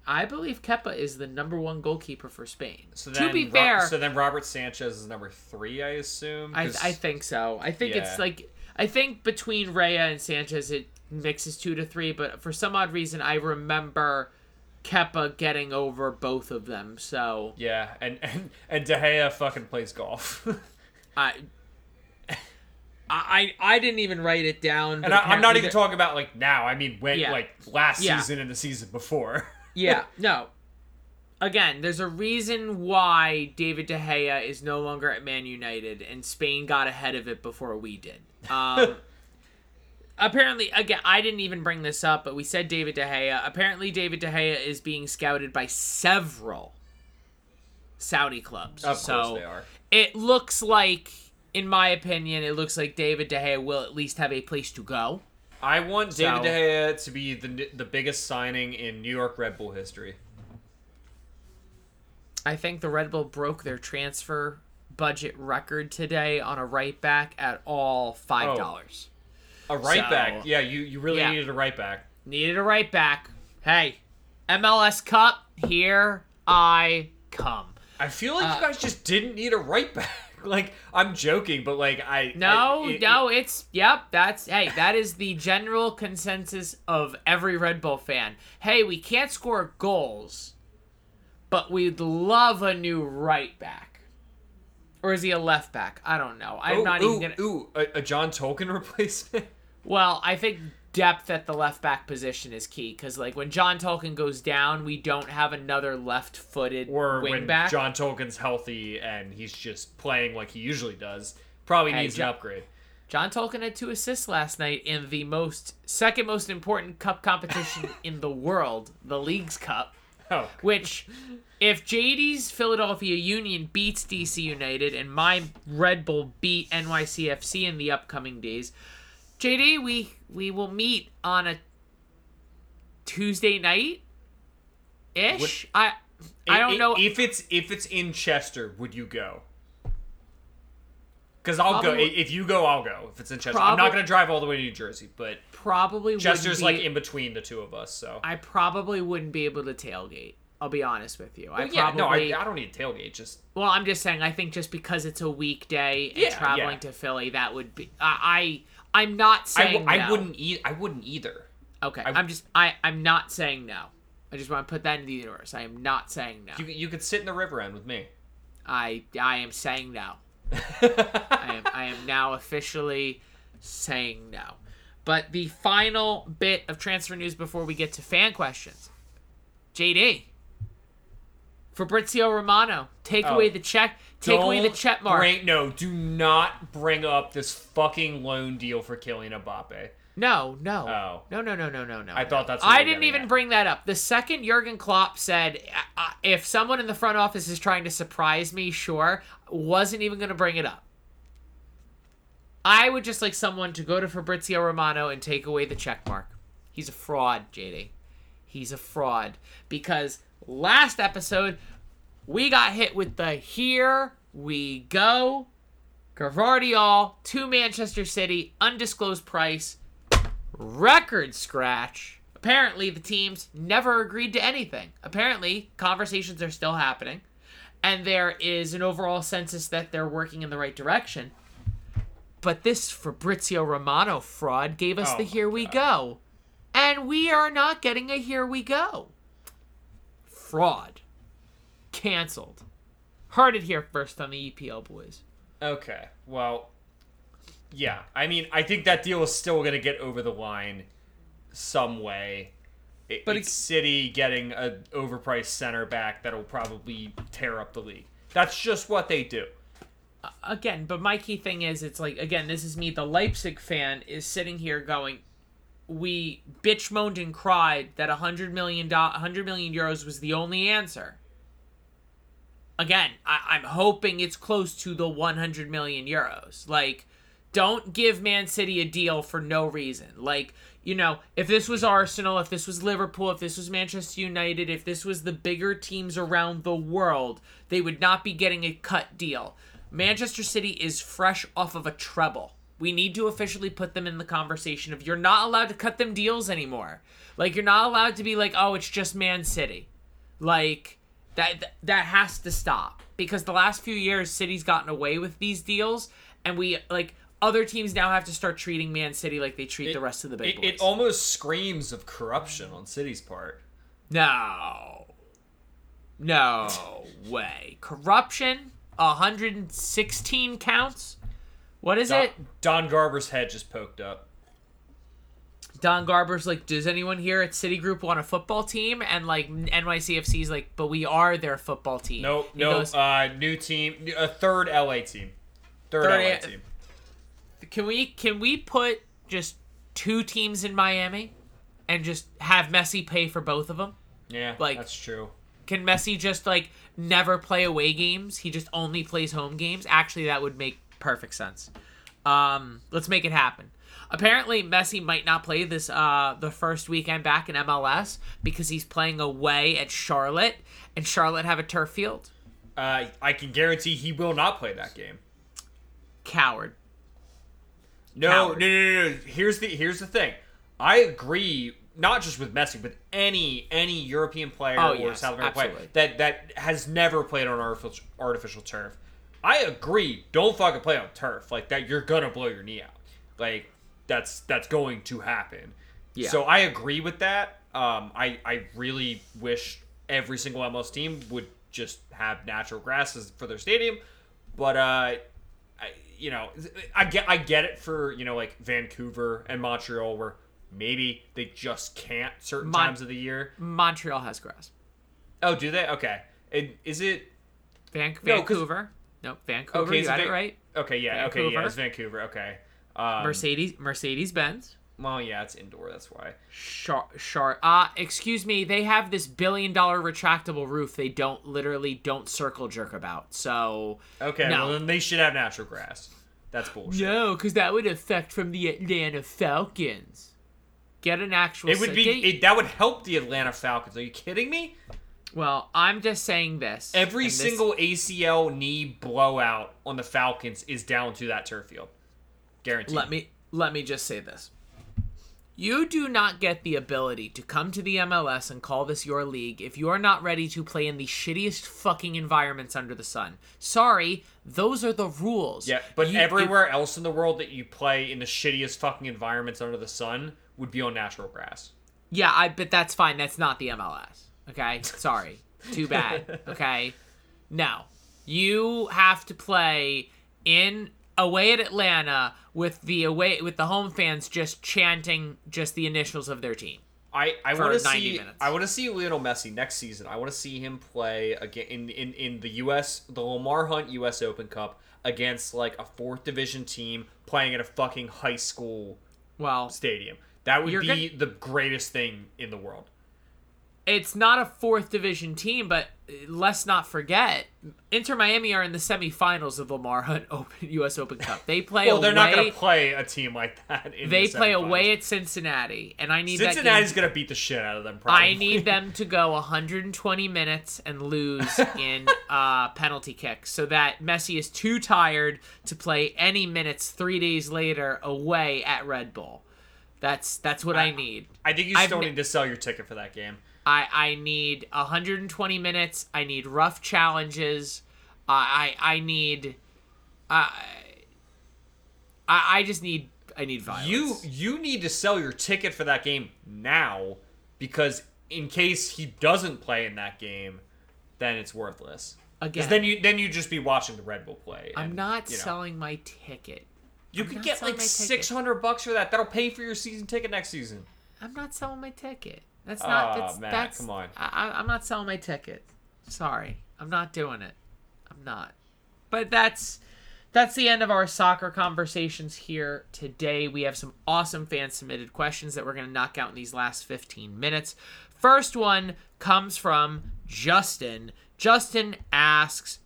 I believe Kepa is the number one goalkeeper for Spain. So then, to be fair, so then Robert Sanchez is number three, I assume. I, I think so. I think yeah. It's like, I think between Raya and Sanchez it mixes two to three, but for some odd reason I remember Kepa getting over both of them. So yeah, and and, and De Gea fucking plays golf. I. I, I didn't even write it down. And I, I'm not even talking about, like, now. I mean, when, yeah. like, last yeah. season and the season before. yeah, no. Again, there's a reason why David De Gea is no longer at Man United, and Spain got ahead of it before we did. Um, apparently, again, I didn't even bring this up, but we said David De Gea. Apparently, David De Gea is being scouted by several Saudi clubs. Of so course they are. It looks like... In my opinion, it looks like David De Gea will at least have a place to go. I want so. David De Gea to be the the biggest signing in New York Red Bull history. I think the Red Bull broke their transfer budget record today on a right back at all five dollars. Oh. A right so, back? Yeah, you, you really yeah. needed a right back. Needed a right back. Hey, M L S Cup, here I come. I feel like uh, you guys just didn't need a right back. Like, I'm joking, but like I no I, it, no it's yep that's hey that is the general consensus of every Red Bull fan. Hey, we can't score goals, but we'd love a new right back. Or is he a left back? I don't know. I'm ooh, not ooh, even gonna ooh a, a John Tolkin replacement. Well, I think depth at the left back position is key, because like when John Tolkin goes down, we don't have another left-footed or wing when back. John Tolkin's healthy and he's just playing like he usually does. Probably needs hey, an John, upgrade. John Tolkin had two assists last night in the most second most important cup competition in the world, the League's Cup. Oh. Which, if J D's Philadelphia Union beats D C United and my Red Bull beat N Y C F C in the upcoming days, J D, we we will meet on a Tuesday night ish. I I don't it, know if it's if it's in Chester. Would you go? Because I'll probably, go if you go. I'll go if it's in Chester. Probably, I'm not going to drive all the way to New Jersey, but probably Chester's be, like in between the two of us. So I probably wouldn't be able to tailgate. I'll be honest with you. Well, I yeah, probably, no, I, I don't need a tailgate. Just well, I'm just saying. I think just because it's a weekday and yeah, traveling yeah. to Philly, that would be I. I I'm not saying I, w- I no. wouldn't eat. I wouldn't either. Okay, I w- I'm just. I I'm not saying no. I just want to put that in the universe. I am not saying no. You you could sit in the river end with me. I I am saying no. I am I am now officially saying no. But the final bit of transfer news before we get to fan questions, J D. Fabrizio Romano, take oh. away the check. Take Don't away the check mark. Bring, no, do not bring up this fucking loan deal for Kylian Mbappe. No, no. Oh. No, no, no, no, no, no. I no. thought that's what I didn't even at. bring that up. The second Jurgen Klopp said, if someone in the front office is trying to surprise me, sure, wasn't even going to bring it up. I would just like someone to go to Fabrizio Romano and take away the check mark. He's a fraud, J D. He's a fraud. Because last episode... we got hit with the here we go. Gavardiol to Manchester City, undisclosed price, record scratch. Apparently the teams never agreed to anything. Apparently conversations are still happening. And there is an overall census that they're working in the right direction. But this Fabrizio Romano fraud gave us oh the here we God. go. And we are not getting a here we go. Fraud. Cancelled. Heard it here first on the E P L Boys. Okay, well, Yeah, I mean, I think that deal is still going to get over the line some way. It, but it's it, City getting an overpriced center back that'll probably tear up the league. That's just what they do. Again, but my key thing is, it's like, again, this is me, the Leipzig fan, is sitting here going, we bitch moaned and cried that one hundred million euros was the only answer. Again, I, I'm hoping it's close to the one hundred million euros. Like, don't give Man City a deal for no reason. Like, you know, if this was Arsenal, if this was Liverpool, if this was Manchester United, if this was the bigger teams around the world, they would not be getting a cut deal. Manchester City is fresh off of a treble. We need to officially put them in the conversation of you're not allowed to cut them deals anymore. Like, you're not allowed to be like, oh, it's just Man City. Like, that that has to stop. Because the last few years, City's gotten away with these deals, and we, like... Other teams now have to start treating Man City like they treat it, the rest of the big it, boys. It almost screams of corruption on City's part. No. No way. Corruption? one hundred sixteen counts? What is Don, it? Don Garber's head just poked up. Don Garber's like, does anyone here at Citigroup want a football team? And like N Y C F C's like, but we are their football team. No, he no, goes, uh, new team. A third L A team. Third, third L A team. Can we can we put just two teams in Miami and just have Messi pay for both of them? Yeah, like, that's true. Can Messi just, like, never play away games? He just only plays home games? Actually, that would make perfect sense. Um, let's make it happen. Apparently, Messi might not play this uh, the first weekend back in M L S because he's playing away at Charlotte, and Charlotte have a turf field. Uh, I can guarantee he will not play that game. Coward. No, no, no, no, no. Here's the here's the thing. I agree, not just with Messi, but any any European player oh, yes, or South American absolutely. player that, that has never played on artificial, artificial turf. I agree. Don't fucking play on turf like that. You're gonna blow your knee out. Like that's that's going to happen. Yeah. So I agree with that. Um, I I really wish every single M L S team would just have natural grasses for their stadium, but uh. You know, I get I get it for, you know, like Vancouver and Montreal where maybe they just can't certain Mon- times of the year. Montreal has grass. Oh, do they? Okay. It, is it... Van- no, Vancouver. No, Vancouver. Okay, you got it, Van- it right. Okay, yeah. Vancouver. Okay, yeah, it's Vancouver. Okay. Um, Mercedes, Mercedes-Benz. Well, yeah, it's indoor. That's why. Sure. Sure. Uh, excuse me. They have this billion dollar retractable roof. They don't literally don't circle jerk about. So. Okay. No. Well, then they should have natural grass. That's bullshit. No, because that would affect from the Atlanta Falcons. Get an actual. It would be. It, that would help the Atlanta Falcons. Are you kidding me? Well, I'm just saying this. Every this... single A C L knee blowout on the Falcons is down to that turf field. Guaranteed. Let me let me just say this. You do not get the ability to come to the M L S and call this your league if you are not ready to play in the shittiest fucking environments under the sun. Sorry, those are the rules. Yeah, but you, everywhere it, else in the world that you play in the shittiest fucking environments under the sun would be on natural grass. Yeah, I but that's fine. That's not the M L S. Okay? Sorry. Too bad. Okay? No. You have to play in... away at Atlanta with the away with the home fans just chanting just the initials of their team. I, I want to see minutes. I want to see Lionel Messi next season. I want to see him play again in, in, in the U S the Lamar Hunt U S Open Cup against like a fourth division team playing at a fucking high school well, stadium. That would be gonna... the greatest thing in the world. It's not a fourth division team, but let's not forget, Inter Miami are in the semifinals of the Lamar Hunt Open, U S Open Cup. They play. Well, away, they're not going to play a team like that. In they the play away at Cincinnati, and I need Cincinnati's going to beat the shit out of them. Probably. I need them to go one hundred twenty minutes and lose in uh, penalty kicks, so that Messi is too tired to play any minutes three days later away at Red Bull. That's that's what I, I need. I think you still I've, need to sell your ticket for that game. I, I need one hundred twenty minutes. I need rough challenges. Uh, I I need, uh, I I just need I need violence. You you need to sell your ticket for that game now, because in case he doesn't play in that game, then it's worthless. Again, then you then you just be watching the Red Bull play. And, I'm not you know. selling my ticket. You could get like six hundred bucks for that. That'll pay for your season ticket next season. I'm not selling my ticket. That's not. Oh, that's, Matt, that's, come on. I, I'm not selling my ticket. Sorry. I'm not doing it. I'm not. But that's that's the end of our soccer conversations here today. We have some awesome fan-submitted questions that we're going to knock out in these last fifteen minutes. First one comes from Justin. Justin asks,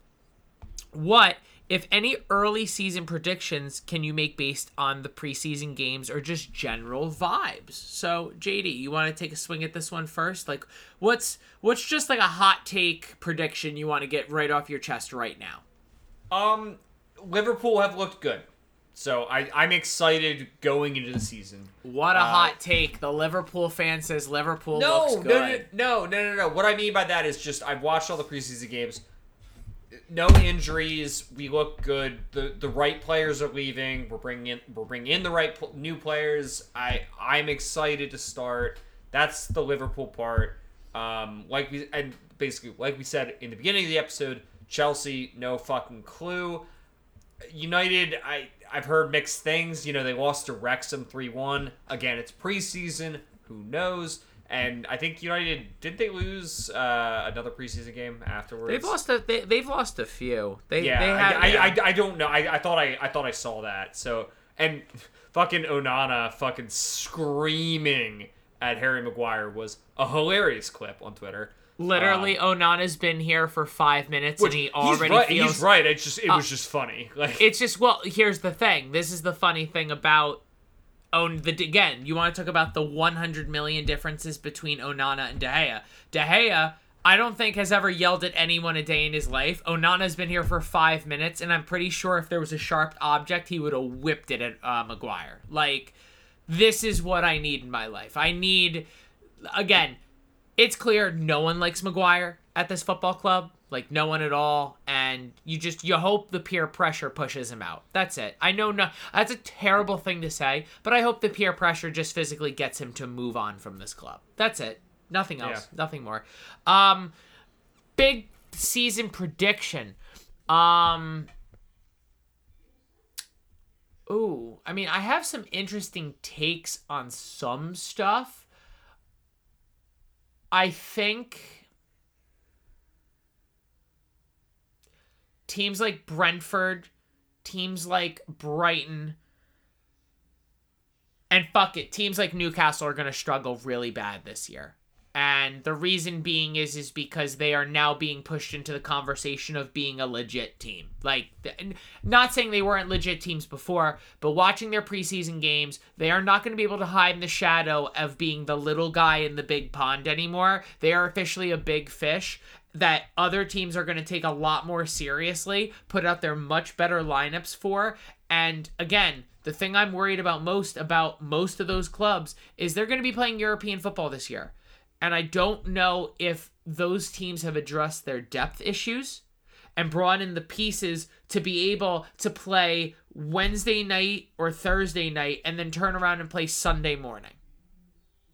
what, if any, early season predictions can you make based on the preseason games or just general vibes? So, J D, you want to take a swing at this one first? Like, what's what's just like a hot take prediction you want to get right off your chest right now? Um, Liverpool have looked good. So I, I'm excited going into the season. What a uh, hot take. The Liverpool fan says Liverpool no, looks good. No, no, no, no, no. What I mean by that is just I've watched all the preseason games. No injuries. We look good. The the right players are leaving. We're bringing in, we're bringing in the right pl- new players. I, I'm excited to start. That's the Liverpool part. Um, like we and basically, like we said in the beginning of the episode, Chelsea, no fucking clue. United, I, I've heard mixed things. You know, they lost to Wrexham three one. Again, it's preseason. Who knows? And I think United, did they lose uh, another preseason game afterwards? They've lost a they, they've lost a few. They yeah. They have, I, yeah. I, I I don't know. I, I thought I I thought I saw that. So and fucking Onana fucking screaming at Harry Maguire was a hilarious clip on Twitter. Literally, um, Onana's been here for five minutes and he already he's right, feels... He's right. It's just, it uh, was just funny. Like, it's just, well, here's the thing. This is the funny thing about... On the again, you want to talk about the one hundred million differences between Onana and De Gea. De Gea, I don't think, has ever yelled at anyone a day in his life. Onana's been here for five minutes, and I'm pretty sure if there was a sharp object, he would have whipped it at uh, Maguire. Like, this is what I need in my life. I need... Again... It's clear no one likes Maguire at this football club, like no one at all, and you just you hope the peer pressure pushes him out. That's it. I know no, that's a terrible thing to say, but I hope the peer pressure just physically gets him to move on from this club. That's it. Nothing else. Yeah. Nothing more. Um, big season prediction. Um, ooh, I mean, I have some interesting takes on some stuff. I think teams like Brentford, teams like Brighton, and fuck it, teams like Newcastle are going to struggle really bad this year. And the reason being is is because they are now being pushed into the conversation of being a legit team. Like, not saying they weren't legit teams before, but watching their preseason games, they are not going to be able to hide in the shadow of being the little guy in the big pond anymore. They are officially a big fish that other teams are going to take a lot more seriously, put out their much better lineups for. And again, the thing I'm worried about most about most of those clubs is they're going to be playing European football this year. And I don't know if those teams have addressed their depth issues and brought in the pieces to be able to play Wednesday night or Thursday night and then turn around and play Sunday morning.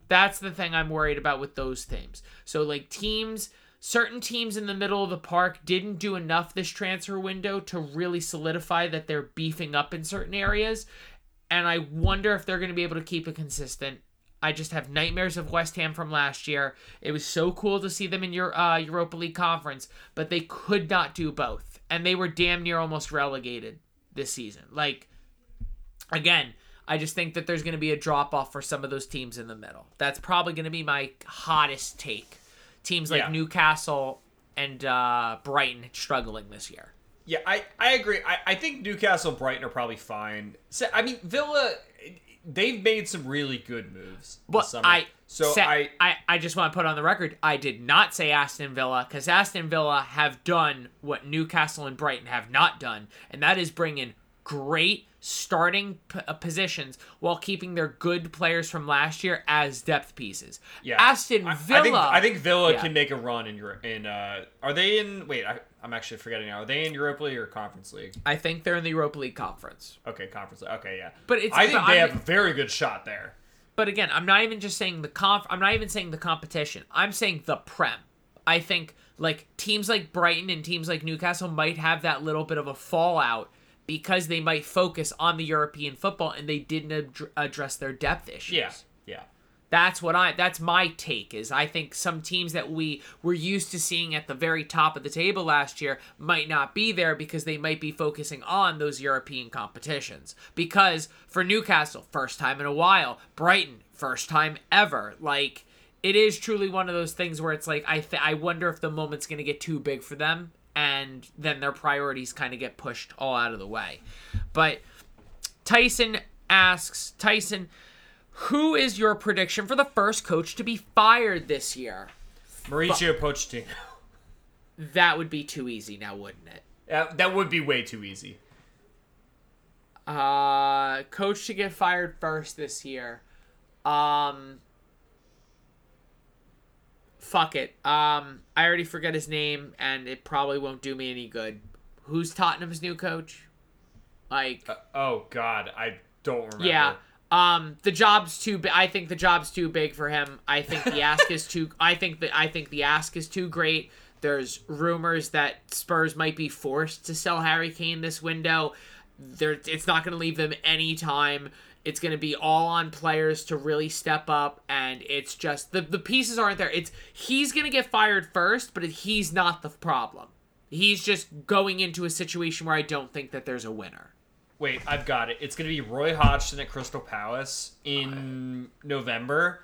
That's the thing I'm worried about with those teams. So like teams, certain teams in the middle of the park didn't do enough this transfer window to really solidify that they're beefing up in certain areas. And I wonder if they're going to be able to keep it consistent. I just have nightmares of West Ham from last year. It was so cool to see them in your uh, Europa League Conference, but they could not do both. And they were damn near almost relegated this season. Like, again, I just think that there's going to be a drop-off for some of those teams in the middle. That's probably going to be my hottest take. Teams like yeah. Newcastle and uh, Brighton struggling this year. Yeah, I, I agree. I, I think Newcastle and Brighton are probably fine. So, I mean, Villa... They've made some really good moves. Well, this summer. I so sa- I, I I just want to put on the record, I did not say Aston Villa because Aston Villa have done what Newcastle and Brighton have not done, and that is bring in great starting p- positions while keeping their good players from last year as depth pieces. Yeah, Aston Villa. I, I, think, I think Villa yeah. can make a run in Europe. In uh, are they in? Wait, I, I'm actually forgetting now. Are they in Europa League or Conference League? I think they're in the Europa League Conference. Okay, Conference League. Okay, yeah. But it's. I think they I'm, have a very good shot there. But again, I'm not even just saying the conf. I'm not even saying the competition. I'm saying the Prem. I think like teams like Brighton and teams like Newcastle might have that little bit of a fallout because they might focus on the European football and they didn't ad- address their depth issues. Yeah, yeah. That's what I, that's my take is I think some teams that we were used to seeing at the very top of the table last year might not be there because they might be focusing on those European competitions. Because for Newcastle, first time in a while, Brighton, first time ever. Like, it is truly one of those things where it's like, I th- I wonder if the moment's going to get too big for them and then their priorities kind of get pushed all out of the way. But Tyson asks, Tyson, who is your prediction for the first coach to be fired this year? Mauricio but, Pochettino. That would be too easy now, wouldn't it? That, that would be way too easy. Uh, coach to get fired first this year. Um, fuck it. Um, I already forget his name, and it probably won't do me any good. Who's Tottenham's new coach? Like, uh, oh God, I don't remember. Yeah. Um, the job's too big. I think the job's too big for him. I think the ask is too, I think that, I think the ask is too great. There's rumors that Spurs might be forced to sell Harry Kane this window. There, it's not going to leave them any time. It's going to be all on players to really step up. And it's just, the, the pieces aren't there. It's, he's going to get fired first, but he's not the problem. He's just going into a situation where I don't think that there's a winner. Wait, I've got it. It's going to be Roy Hodgson at Crystal Palace in November.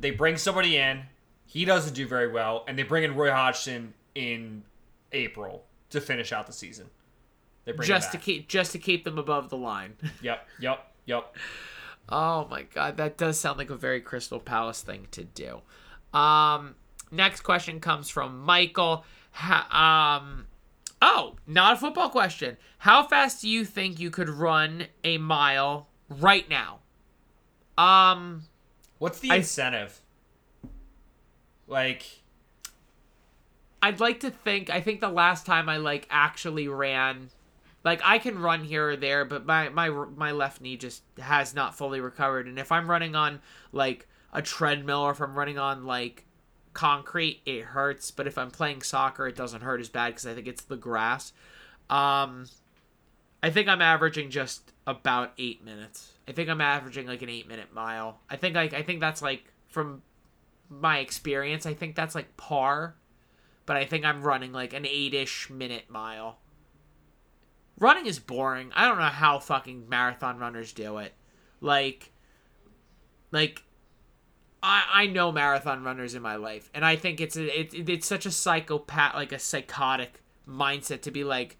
They bring somebody in. He doesn't do very well. And they bring in Roy Hodgson in April to finish out the season. They bring just to keep Just to keep them above the line. Yep, yep, yep. Oh, my God. That does sound like a very Crystal Palace thing to do. Um, next question comes from Michael. Ha- um... Oh, not a football question. How fast do you think you could run a mile right now? Um, What's the I, incentive? Like, I'd like to think, I think the last time I like actually ran, like I can run here or there, but my, my, my left knee just has not fully recovered. And if I'm running on like a treadmill or if I'm running on like concrete, it hurts, but if I'm playing soccer, it doesn't hurt as bad because I think it's the grass. Um, I think I'm averaging just about eight minutes. I think I'm averaging like an eight-minute mile. I think like I think that's like from my experience. I think that's like par, but I think I'm running like an eight-ish minute mile. Running is boring. I don't know how fucking marathon runners do it. Like, like. I know marathon runners in my life, and I think it's a, it, it's such a psychopath, like a psychotic mindset to be like,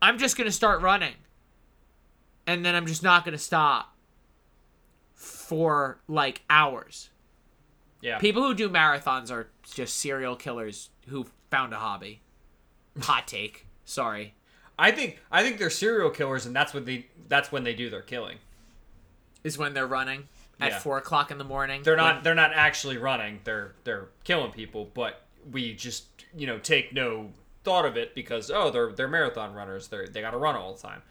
I'm just going to start running, and then I'm just not going to stop for, like, hours. Yeah. People who do marathons are just serial killers who found a hobby. Hot take. Sorry. I think I think they're serial killers, and that's when they, that's when they do their killing. Is when they're running. At yeah. four o'clock in the morning, they're not. When, they're not actually running. They're they're killing people. But we just you know take no thought of it because oh they're they're marathon runners. They they got to run all the time.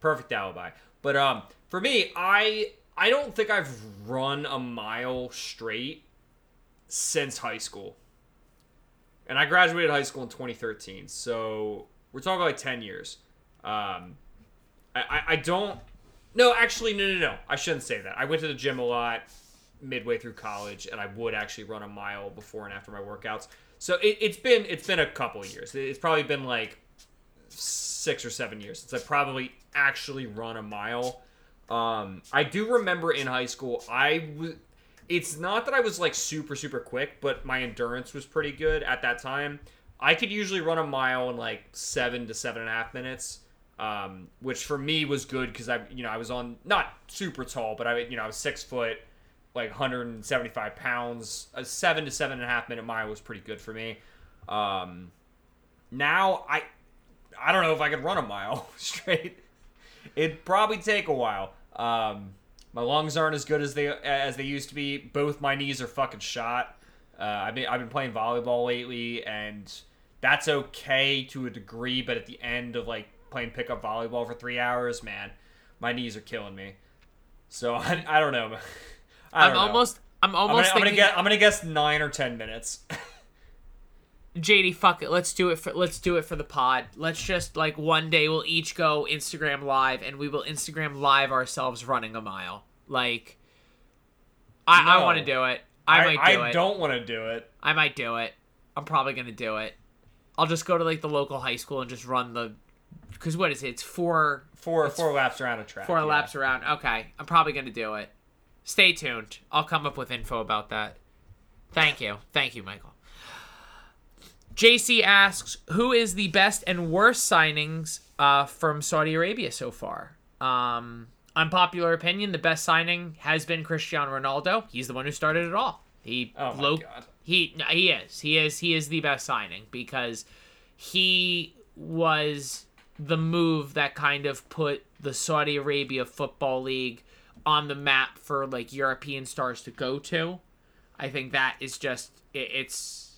Perfect alibi. But um for me, I I don't think I've run a mile straight since high school. And I graduated high school in twenty thirteen, so we're talking like ten years. Um, I I, I don't. No, actually, no, no, no. I shouldn't say that. I went to the gym a lot midway through college, and I would actually run a mile before and after my workouts. So it, it's been it's been a couple of years. It's probably been like six or seven years since I probably actually run a mile. Um, I do remember in high school, I w- it's not that I was like super, super quick, but my endurance was pretty good at that time. I could usually run a mile in like seven to seven and a half minutes. Um, which for me was good because I, you know, I was on not super tall, but I, you know, I was six foot, like one hundred seventy-five pounds. A seven to seven and a half minute mile was pretty good for me. Um, now I, I don't know if I could run a mile straight. It'd probably take a while. Um, my lungs aren't as good as they as they used to be. Both my knees are fucking shot. Uh, I've been I've been playing volleyball lately, and that's okay to a degree, but at the end of like playing pickup volleyball for three hours, man, my knees are killing me. So I, I don't know. I don't I'm know. almost. I'm almost. I'm gonna, thinking... I'm gonna guess. I'm gonna guess nine or ten minutes. J D, fuck it. Let's do it for let's do it for the pod. Let's just, like, one day we'll each go Instagram live, and we will Instagram live ourselves running a mile. Like, I, no. I want to do it. I, I might do I it. I don't want to do it. I might do it. I'm probably gonna do it. I'll just go to, like, the local high school and just run the. Because what is it? It's four. Four it's four laps around a track. Four yeah. laps around. Okay, I'm probably gonna do it. Stay tuned. I'll come up with info about that. Thank you, thank you, Michael. J C asks, who is the best and worst signings uh, from Saudi Arabia so far? Um, unpopular opinion, the best signing has been Cristiano Ronaldo. He's the one who started it all. He oh my lo- God. He he is he is he is the best signing because he was the move that kind of put the Saudi Arabia Football League on the map for, like, European stars to go to. I think that is just it, it's.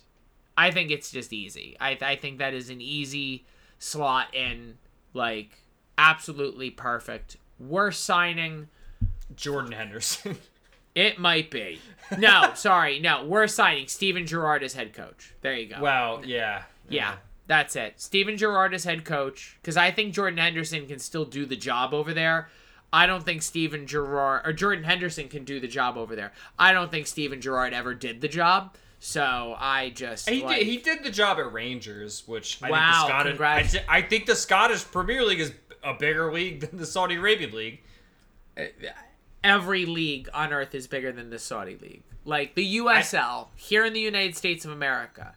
I think it's just easy. I I think that is an easy slot and, like, absolutely perfect. Worst signing, Jordan Henderson. It might be. No, sorry, no. Worst signing, Steven Gerrard as head coach. There you go. Well, yeah, yeah, yeah. That's it. Steven Gerrard as head coach, because I think Jordan Henderson can still do the job over there. I don't think Steven Gerrard or Jordan Henderson can do the job over there. I don't think Steven Gerrard ever did the job. So I just he, like, did, he did the job at Rangers, which I wow, think the Scottish congrats. I, I think the Scottish Premier League is a bigger league than the Saudi Arabian league. Every league on earth is bigger than the Saudi league. Like the U S L I, here in the United States of America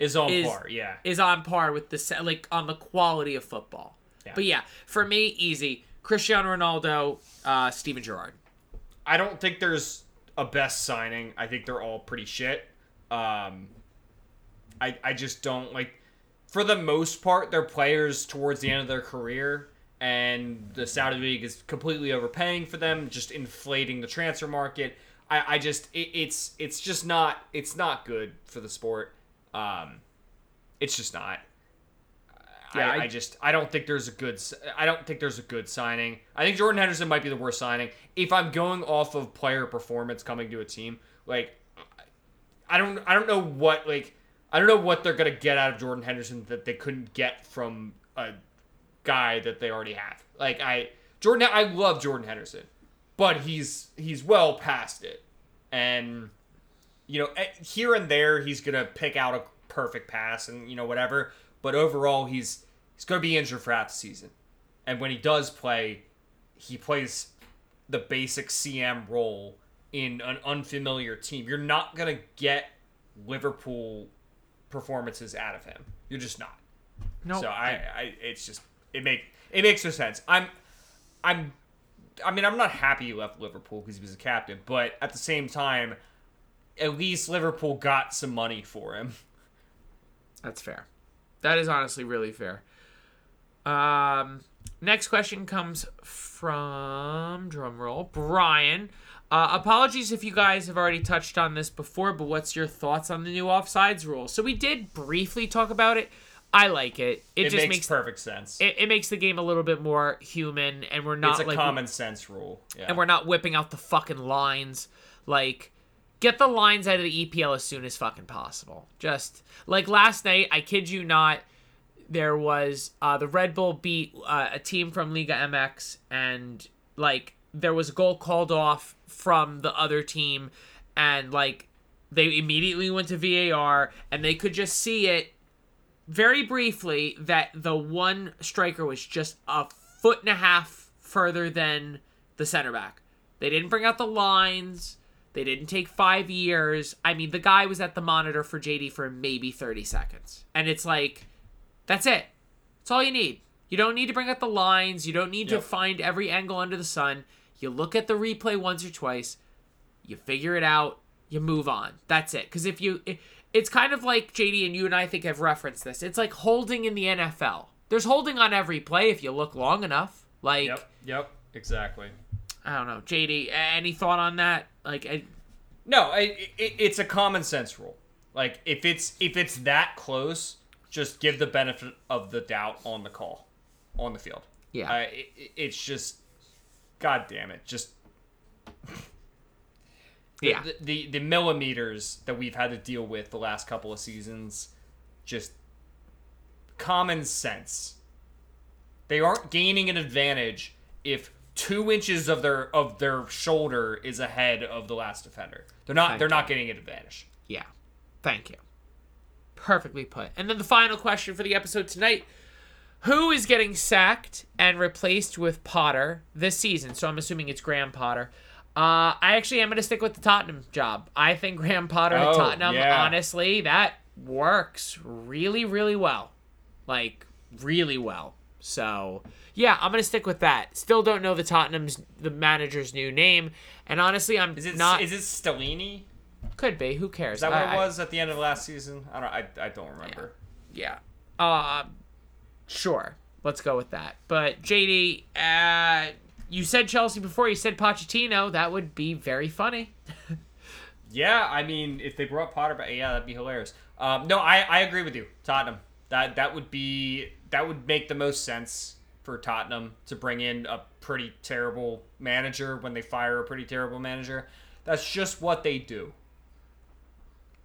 is on is, par, yeah, is on par with the like on the quality of football. Yeah. But yeah, for me, easy Cristiano Ronaldo, uh, Steven Gerrard. I don't think there's a best signing. I think they're all pretty shit. Um, I I just don't like. For the most part, they're players towards the end of their career, and the Saudi League is completely overpaying for them, just inflating the transfer market. I, I just it, it's it's just not it's not good for the sport. Um, it's just not. Yeah, I, I, I just I don't think there's a good I don't think there's a good signing. I think Jordan Henderson might be the worst signing. If I'm going off of player performance coming to a team, like. I don't I don't know what like I don't know what they're gonna get out of Jordan Henderson that they couldn't get from a guy that they already have. Like I Jordan I love Jordan Henderson, but he's he's well past it. And you know, here and there he's gonna pick out a perfect pass and you know whatever, but overall he's he's gonna be injured for half the season. And when he does play, he plays the basic C M role in an unfamiliar team. You're not going to get Liverpool performances out of him. You're just not. No. Nope. So I, I it's just it make it makes no sense. I'm I'm I mean I'm not happy he left Liverpool because he was a captain, but at the same time at least Liverpool got some money for him. That's fair. That is honestly really fair. Um next question comes from drumroll Brian. Uh, apologies if you guys have already touched on this before, but what's your thoughts on the new offsides rule? So we did briefly talk about it. I like it. It, it just makes, makes perfect sense. It, it makes the game a little bit more human, and we're not it's a like, common sense rule. Yeah. And we're not whipping out the fucking lines. Like, get the lines out of the E P L as soon as fucking possible. Just like last night, I kid you not, there was uh, the Red Bull beat uh, a team from Liga M X, and like there was a goal called off from the other team, and like they immediately went to V A R, and they could just see it very briefly that the one striker was just a foot and a half further than the center back. They didn't bring out the lines. They didn't take five years. I mean, the guy was at the monitor for J D for maybe thirty seconds, and it's like, that's it. That's all you need. You don't need to bring out the lines. You don't need yep. to find every angle under the sun. You look at the replay once or twice, you figure it out, you move on. That's it. Because if you, it, it's kind of like J D and you and I think have referenced this. It's like holding in the N F L. There's holding on every play if you look long enough. Like, yep, yep, exactly. I don't know, J D. Any thought on that? Like, I, no, I, it, it's a common sense rule. Like, if it's if it's that close, just give the benefit of the doubt on the call, on the field. Yeah, uh, it, it, it's just. God damn it. Just the, yeah. the, the the millimeters that we've had to deal with the last couple of seasons just common sense. They aren't gaining an advantage if two inches of their of their shoulder is ahead of the last defender. They're not. Thank they're you. not getting an advantage. Yeah. Thank you. Perfectly put. And then the final question for the episode tonight. Who is getting sacked and replaced with Potter this season? So I'm assuming it's Graham Potter. Uh, I actually am going to stick with the Tottenham job. I think Graham Potter oh, at Tottenham, yeah. honestly, that works really, really well. Like, really well. So, yeah, I'm going to stick with that. Still don't know the Tottenham's, the manager's new name. And honestly, I'm is it, not... Is it Stellini? Could be. Who cares? Is that what I, it was I, at the end of last season? I don't, I, I don't remember. Yeah. yeah. Uh... Sure, let's go with that. But J D, uh, you said Chelsea before. You said Pochettino. That would be very funny. Yeah, I mean, if they brought Potter, but yeah, that'd be hilarious. Um, no, I, I agree with you, Tottenham. That that would be that would make the most sense for Tottenham to bring in a pretty terrible manager when they fire a pretty terrible manager. That's just what they do.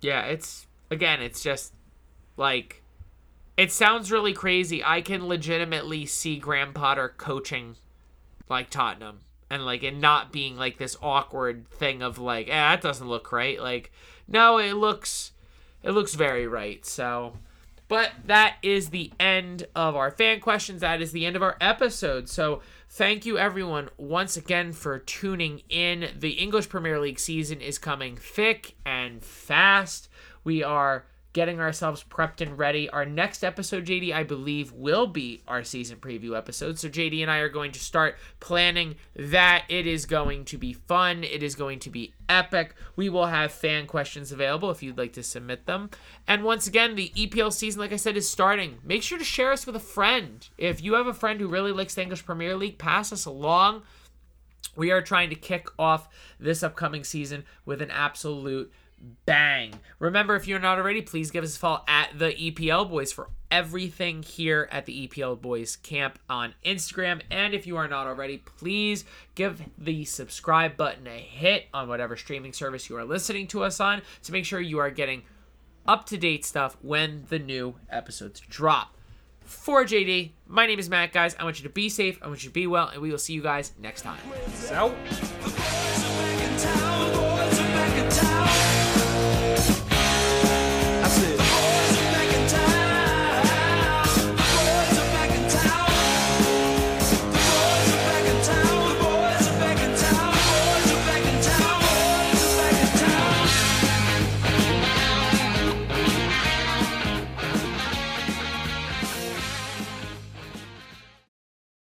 Yeah, it's again, it's just like. It sounds really crazy. I can legitimately see Graham Potter coaching, like, Tottenham. And, like, it not being, like, this awkward thing of, like, eh, that doesn't look right. Like, no, it looks, it looks very right. So, but that is the end of our fan questions. That is the end of our episode. So, thank you, everyone, once again for tuning in. The English Premier League season is coming thick and fast. We are... getting ourselves prepped and ready. Our next episode, J D, I believe, will be our season preview episode. So J D and I are going to start planning that. It is going to be fun. It is going to be epic. We will have fan questions available if you'd like to submit them. And once again, the E P L season, like I said, is starting. Make sure to share us with a friend. If you have a friend who really likes the English Premier League, pass us along. We are trying to kick off this upcoming season with an absolute bang. Remember, if you're not already, please give us a follow at the E P L Boys for everything here at the E P L Boys Camp on Instagram. And if you are not already, please give the subscribe button a hit on whatever streaming service you are listening to us on to make sure you are getting up-to-date stuff when the new episodes drop. For J D, my name is Matt, guys. I want you to be safe. I want you to be well, and we will see you guys next time. So...